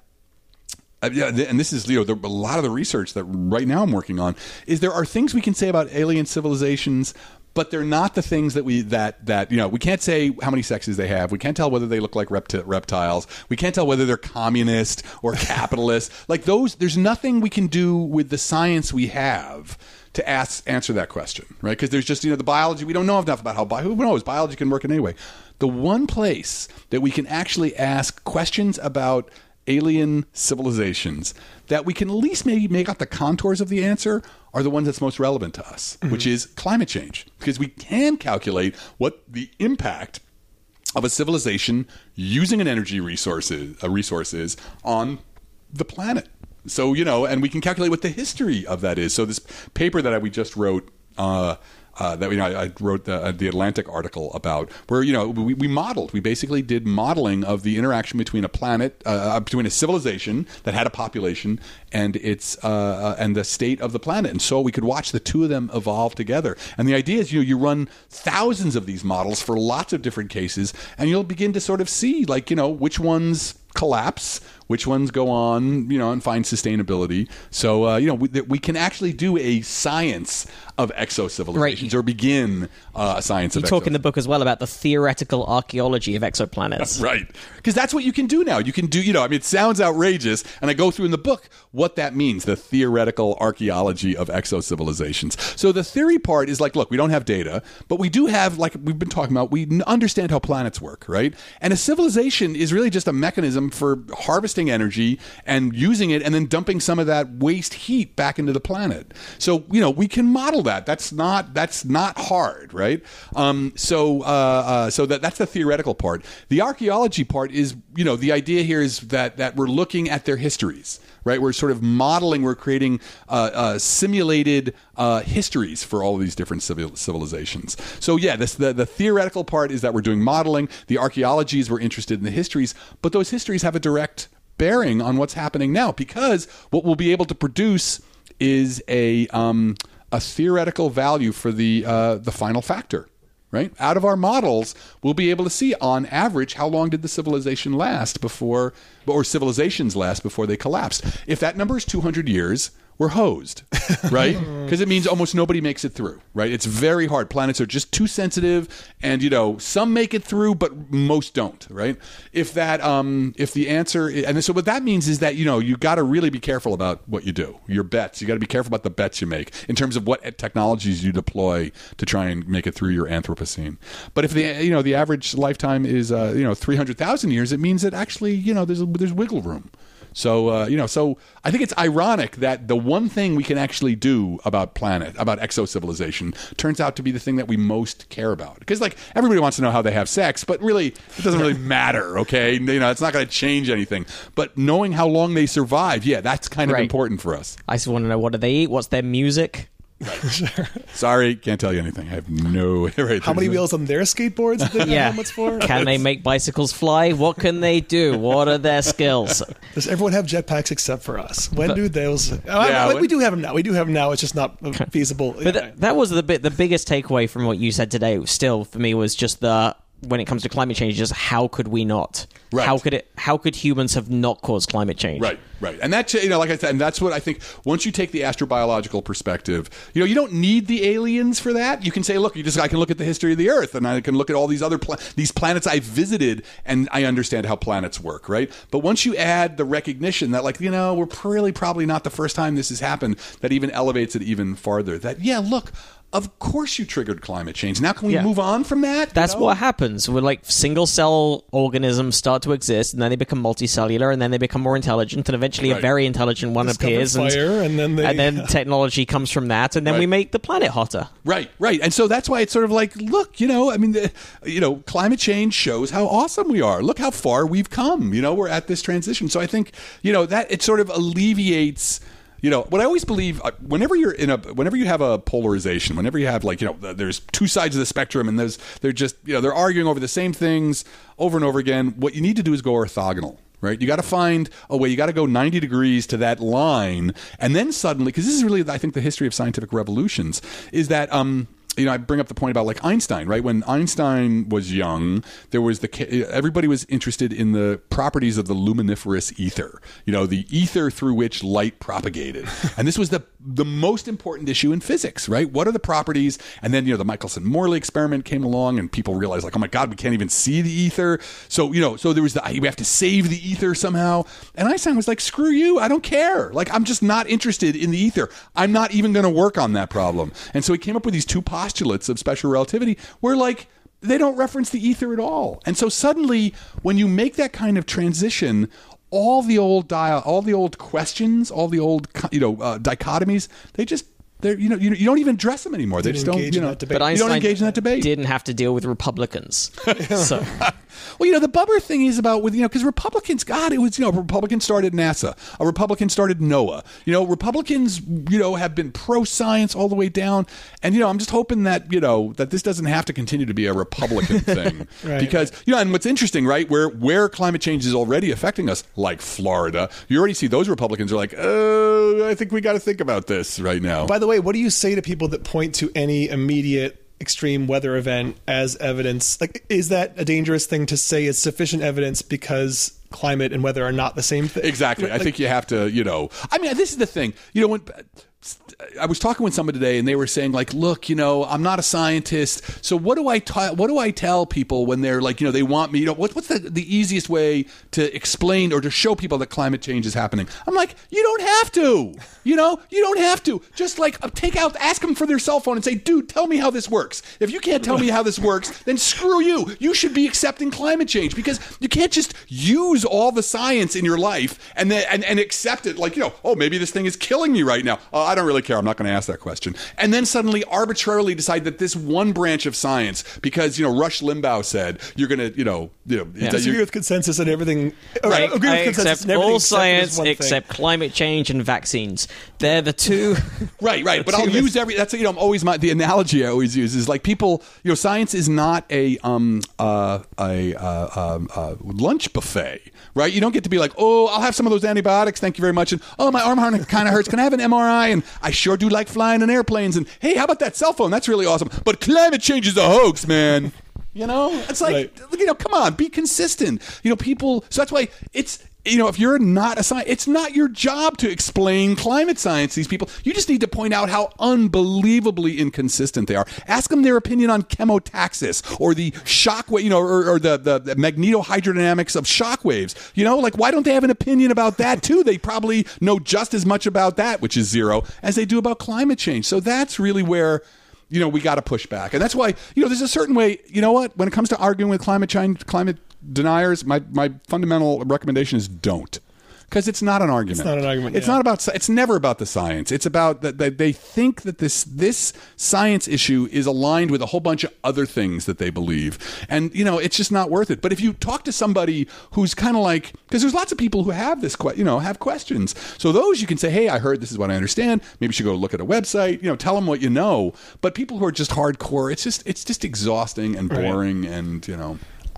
and this is a lot of the research that right now I'm working on is there are things we can say about alien civilizations, but they're not the things that we can't say how many sexes they have. We can't tell whether they look like reptiles. We can't tell whether they're communist or capitalist. Like those, there's nothing we can do with the science we have to answer that question, right? Because there's just the biology. We don't know enough about who knows biology can work in any way. The one place that we can actually ask questions about alien civilizations that we can at least maybe make out the contours of the answer are the ones that's most relevant to us, mm-hmm. which is climate change, because we can calculate what the impact of a civilization using an energy resources on the planet. So, and we can calculate what the history of that is. So this paper that we just wrote, I wrote the Atlantic article about where we basically did modeling of the interaction between between a civilization that had a population and its and the state of the planet, and so we could watch the two of them evolve together. And the idea is you run thousands of these models for lots of different cases, and you'll begin to sort of see which ones collapse, which ones go on, and find sustainability. So, we can actually do a science of exo-civilizations, right? Or begin a science of exo. You talk in the book as well about the theoretical archaeology of exoplanets. That's right. Because that's what you can do now. You can do, it sounds outrageous, and I go through in the book what that means, the theoretical archaeology of exo-civilizations. So the theory part is like, look, we don't have data, but we do have, like we've been talking about, we understand how planets work, right? And a civilization is really just a mechanism for harvesting energy and using it and then dumping some of that waste heat back into the planet. So, we can model that. That's not hard, right? So that's the theoretical part. The archaeology part is, the idea here is that we're looking at their histories, right? We're sort of modeling, we're creating simulated histories for all of these different civilizations. So yeah, the theoretical part is that we're doing modeling. The archaeology is we're interested in the histories, but those histories have a direct bearing on what's happening now, because what we'll be able to produce is a theoretical value for the final factor, right? Out of our models, we'll be able to see on average how long did the civilization last before, or civilizations last before they collapsed. If that number is 200 years, we're hosed, right? Because it means almost nobody makes it through, right? It's very hard. Planets are just too sensitive, and some make it through, but most don't, right? If the answer is, and so what that means is that you got to really be careful about what you do, your bets. You got to be careful about the bets you make in terms of what technologies you deploy to try and make it through your Anthropocene. But if the average lifetime is 300,000 years, it means that actually there's wiggle room. So, so I think it's ironic that the one thing we can actually do about exo-civilization, turns out to be the thing that we most care about. Because, everybody wants to know how they have sex, but really, it doesn't really matter, okay? It's not going to change anything. But knowing how long they survive, yeah, that's kind of important for us. I just want to know, what do they eat? What's their music? Right. Sorry, can't tell you anything. I have no idea. How many wheels on their skateboards do they have helmets for? Can they make bicycles fly? What can they do? What are their skills? Does everyone have jetpacks except for us? When do those... we do have them now. We do have them now. It's just not feasible. But that was the biggest takeaway from what you said today, still, for me, was just when it comes to climate change, just how could we not? Right. How could humans have not caused climate change? Right. And that's, like I said, and that's what I think, once you take the astrobiological perspective, you don't need the aliens for that. You can say, look, I can look at the history of the Earth, and I can look at all these other these planets I visited, and I understand how planets work, right? But once you add the recognition that, we're probably not the first time this has happened, that even elevates it even farther. That, of course you triggered climate change. Now can we move on from that? That's what happens. We're single-cell organisms start to exist, and then they become multicellular, and then they become more intelligent, and eventually a very intelligent one appears. Fire, and then technology comes from that, and then we make the planet hotter. Right. And so that's why it's sort of climate change shows how awesome we are. Look how far we've come. We're at this transition. So I think, that it sort of alleviates... what I always believe, whenever you have a polarization, whenever you have there's two sides of the spectrum, and they're arguing over the same things over and over again. What you need to do is go orthogonal. Right? You got to find a way. You got to go 90 degrees to that line, and then suddenly, because this is really, I think, the history of scientific revolutions, is that. I bring up the point about Einstein, right? When Einstein was young, there was everybody was interested in the properties of the luminiferous ether, the ether through which light propagated. And this was the most important issue in physics, right? What are the properties? And then, the Michelson-Morley experiment came along, and people realized, oh my God, we can't even see the ether. So, so there was we have to save the ether somehow. And Einstein was like, screw you, I don't care. I'm just not interested in the ether. I'm not even going to work on that problem. And so he came up with these two postulates of special relativity where they don't reference the ether at all. And so suddenly when you make that kind of transition, all the old questions, all the old dichotomies, they just you don't even address them anymore. They just don't but Einstein engage in that debate. Didn't have to deal with Republicans. So the Bubber thing is about because Republicans, Republicans started NASA. A Republican started NOAA. Republicans, have been pro-science all the way down. And I'm just hoping that, that this doesn't have to continue to be a Republican thing. Right. Because and what's interesting, right, where climate change is already affecting us, like Florida, you already see those Republicans are like, I think we gotta think about this right now. By the way, what do you say to people that point to any immediate extreme weather event as evidence? Is that a dangerous thing to say is sufficient evidence because climate and weather are not the same thing? Exactly. I think you have to, this is the thing. When I was talking with somebody today, and they were saying, look, I'm not a scientist, so what do I tell people when they're they want me, what's the easiest way to explain or to show people that climate change is happening? I'm like, you don't have to, you don't have to. Just ask them for their cell phone and say, dude, tell me how this works. If you can't tell me how this works, then screw you. You should be accepting climate change, because you can't just use all the science in your life and then and accept it maybe this thing is killing me right now. I don't really care. I'm not going to ask that question. And then suddenly arbitrarily decide that this one branch of science, because Rush Limbaugh said you're going to disagree with consensus and everything. Right. Agree with consensus and everything all science except climate change and vaccines. They're the two. Right. But I'll use that's the analogy I always use is people. Science is not a lunch buffet, right? You don't get to be I'll have some of those antibiotics, thank you very much, and my arm kind of hurts. Can I have an MRI? And I sure do like flying in airplanes. And hey, how about that cell phone? That's really awesome. But climate change is a hoax, man. It's come on, be consistent. People. So that's why it's. If you're not a scientist, it's not your job to explain climate science to these people. You just need to point out how unbelievably inconsistent they are. Ask them their opinion on chemotaxis or the shockwave, or the magnetohydrodynamics of shockwaves. Why don't they have an opinion about that too? They probably know just as much about that, which is zero, as they do about climate change. So that's really where... we got to push back. And that's why, there's a certain way, when it comes to arguing with climate deniers, my fundamental recommendation is don't. because it's not an argument. It's not an argument. It's not about. It's never about the science. It's about that they think that this science issue is aligned with a whole bunch of other things that they believe, and it's just not worth it. But if you talk to somebody who's kind of like, because there's lots of people who have this, have questions. So those you can say, hey, I heard this is what I understand. Maybe you should go look at a website. Tell them what you know. But people who are just hardcore, it's just exhausting and boring, right. And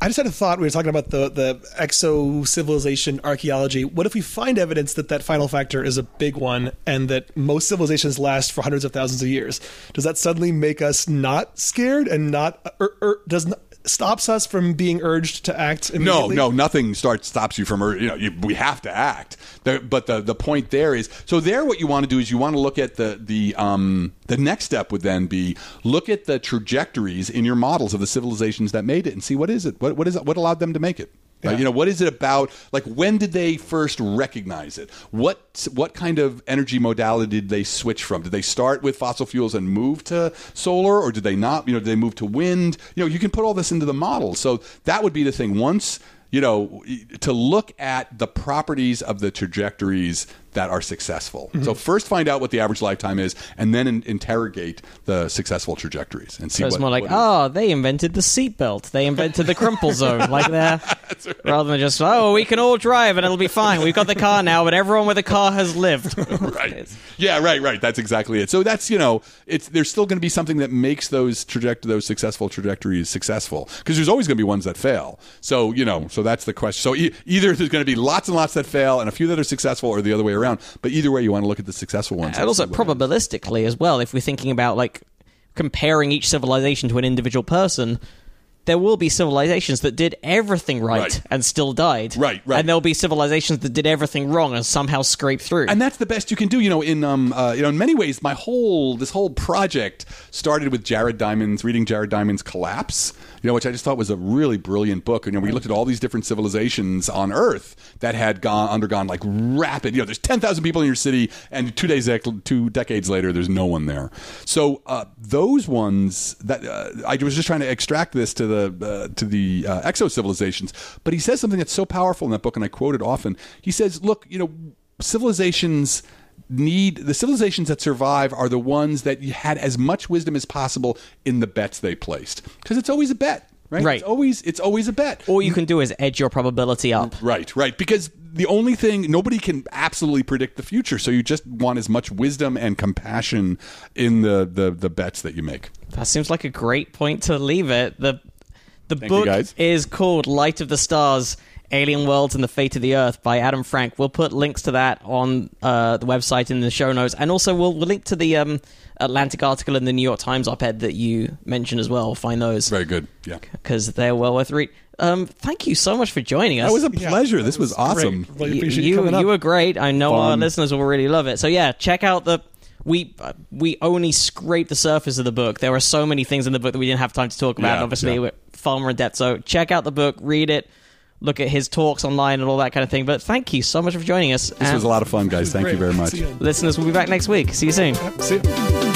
I just had a thought. We were talking about the exo-civilization archaeology. What if we find evidence that final factor is a big one and that most civilizations last for hundreds of thousands of years? Does that suddenly make us not scared and not... stops us from being urged to act immediately? No, nothing stops you from... we have to act. But the point there is... So there what you want to do is you want to look at the next step would then be look at the trajectories in your models of the civilizations that made it and see what is it? What allowed them to make it? Yeah. What is it about? Like, when did they first recognize it? What kind of energy modality did they switch from? Did they start with fossil fuels and move to solar, or did they not? Did they move to wind? You can put all this into the model. So that would be the thing. Once, to look at the properties of the trajectories that are successful. Mm-hmm. So first find out what the average lifetime is, and then interrogate the successful trajectories and see. So it's more like, they invented the seatbelt, they invented the crumple zone, like that, right. Rather than just, we can all drive and it'll be fine. We've got the car now, but everyone with a car has lived. Right? Yeah, right. That's exactly it. So that's there's still going to be something that makes those successful trajectories successful, because there's always going to be ones that fail. So so that's the question. So either there's going to be lots and lots that fail and a few that are successful, or the other way around. But either way, you want to look at the successful ones. And also probabilistically as well, if we're thinking about comparing each civilization to an individual person, there will be civilizations that did everything right. And still died. Right. And there'll be civilizations that did everything wrong and somehow scraped through. And that's the best you can do. In many ways, this whole project started with reading Jared Diamond's Collapse, which I just thought was a really brilliant book. And we looked at all these different civilizations on Earth that had undergone rapid. There's 10,000 people in your city, and 2 decades later, there's no one there. So those ones that I was just trying to extract this to the exo civilizations, but he says something that's so powerful in that book, and I quote it often. He says, "Look, civilizations." The civilizations that survive are the ones that had as much wisdom as possible in the bets they placed, because it's always a bet, right? Right. It's always a bet. All you can do is edge your probability up. Right. Because the only thing, nobody can absolutely predict the future, so you just want as much wisdom and compassion in the bets that you make. That seems like a great point to leave it. The book is called Light of the Stars: Alien Worlds and the Fate of the Earth by Adam Frank. We'll put links to that on the website in the show notes. And also we'll link to the Atlantic article in the New York Times op-ed that you mentioned as well. Find those. Very good. Yeah. Because they're well worth reading. Thank you so much for joining us. That was a pleasure. Yeah, this was awesome. Really appreciate you coming up. You were great. I know our listeners will really love it. So yeah, check out we only scraped the surface of the book. There are so many things in the book that we didn't have time to talk about. We're far more in depth. So check out the book, read it. Look at his talks online and all that kind of thing. But thank you so much for joining us. This was a lot of fun, guys. Thank you very much. Listeners, we'll be back next week. See you soon. Yep, see you.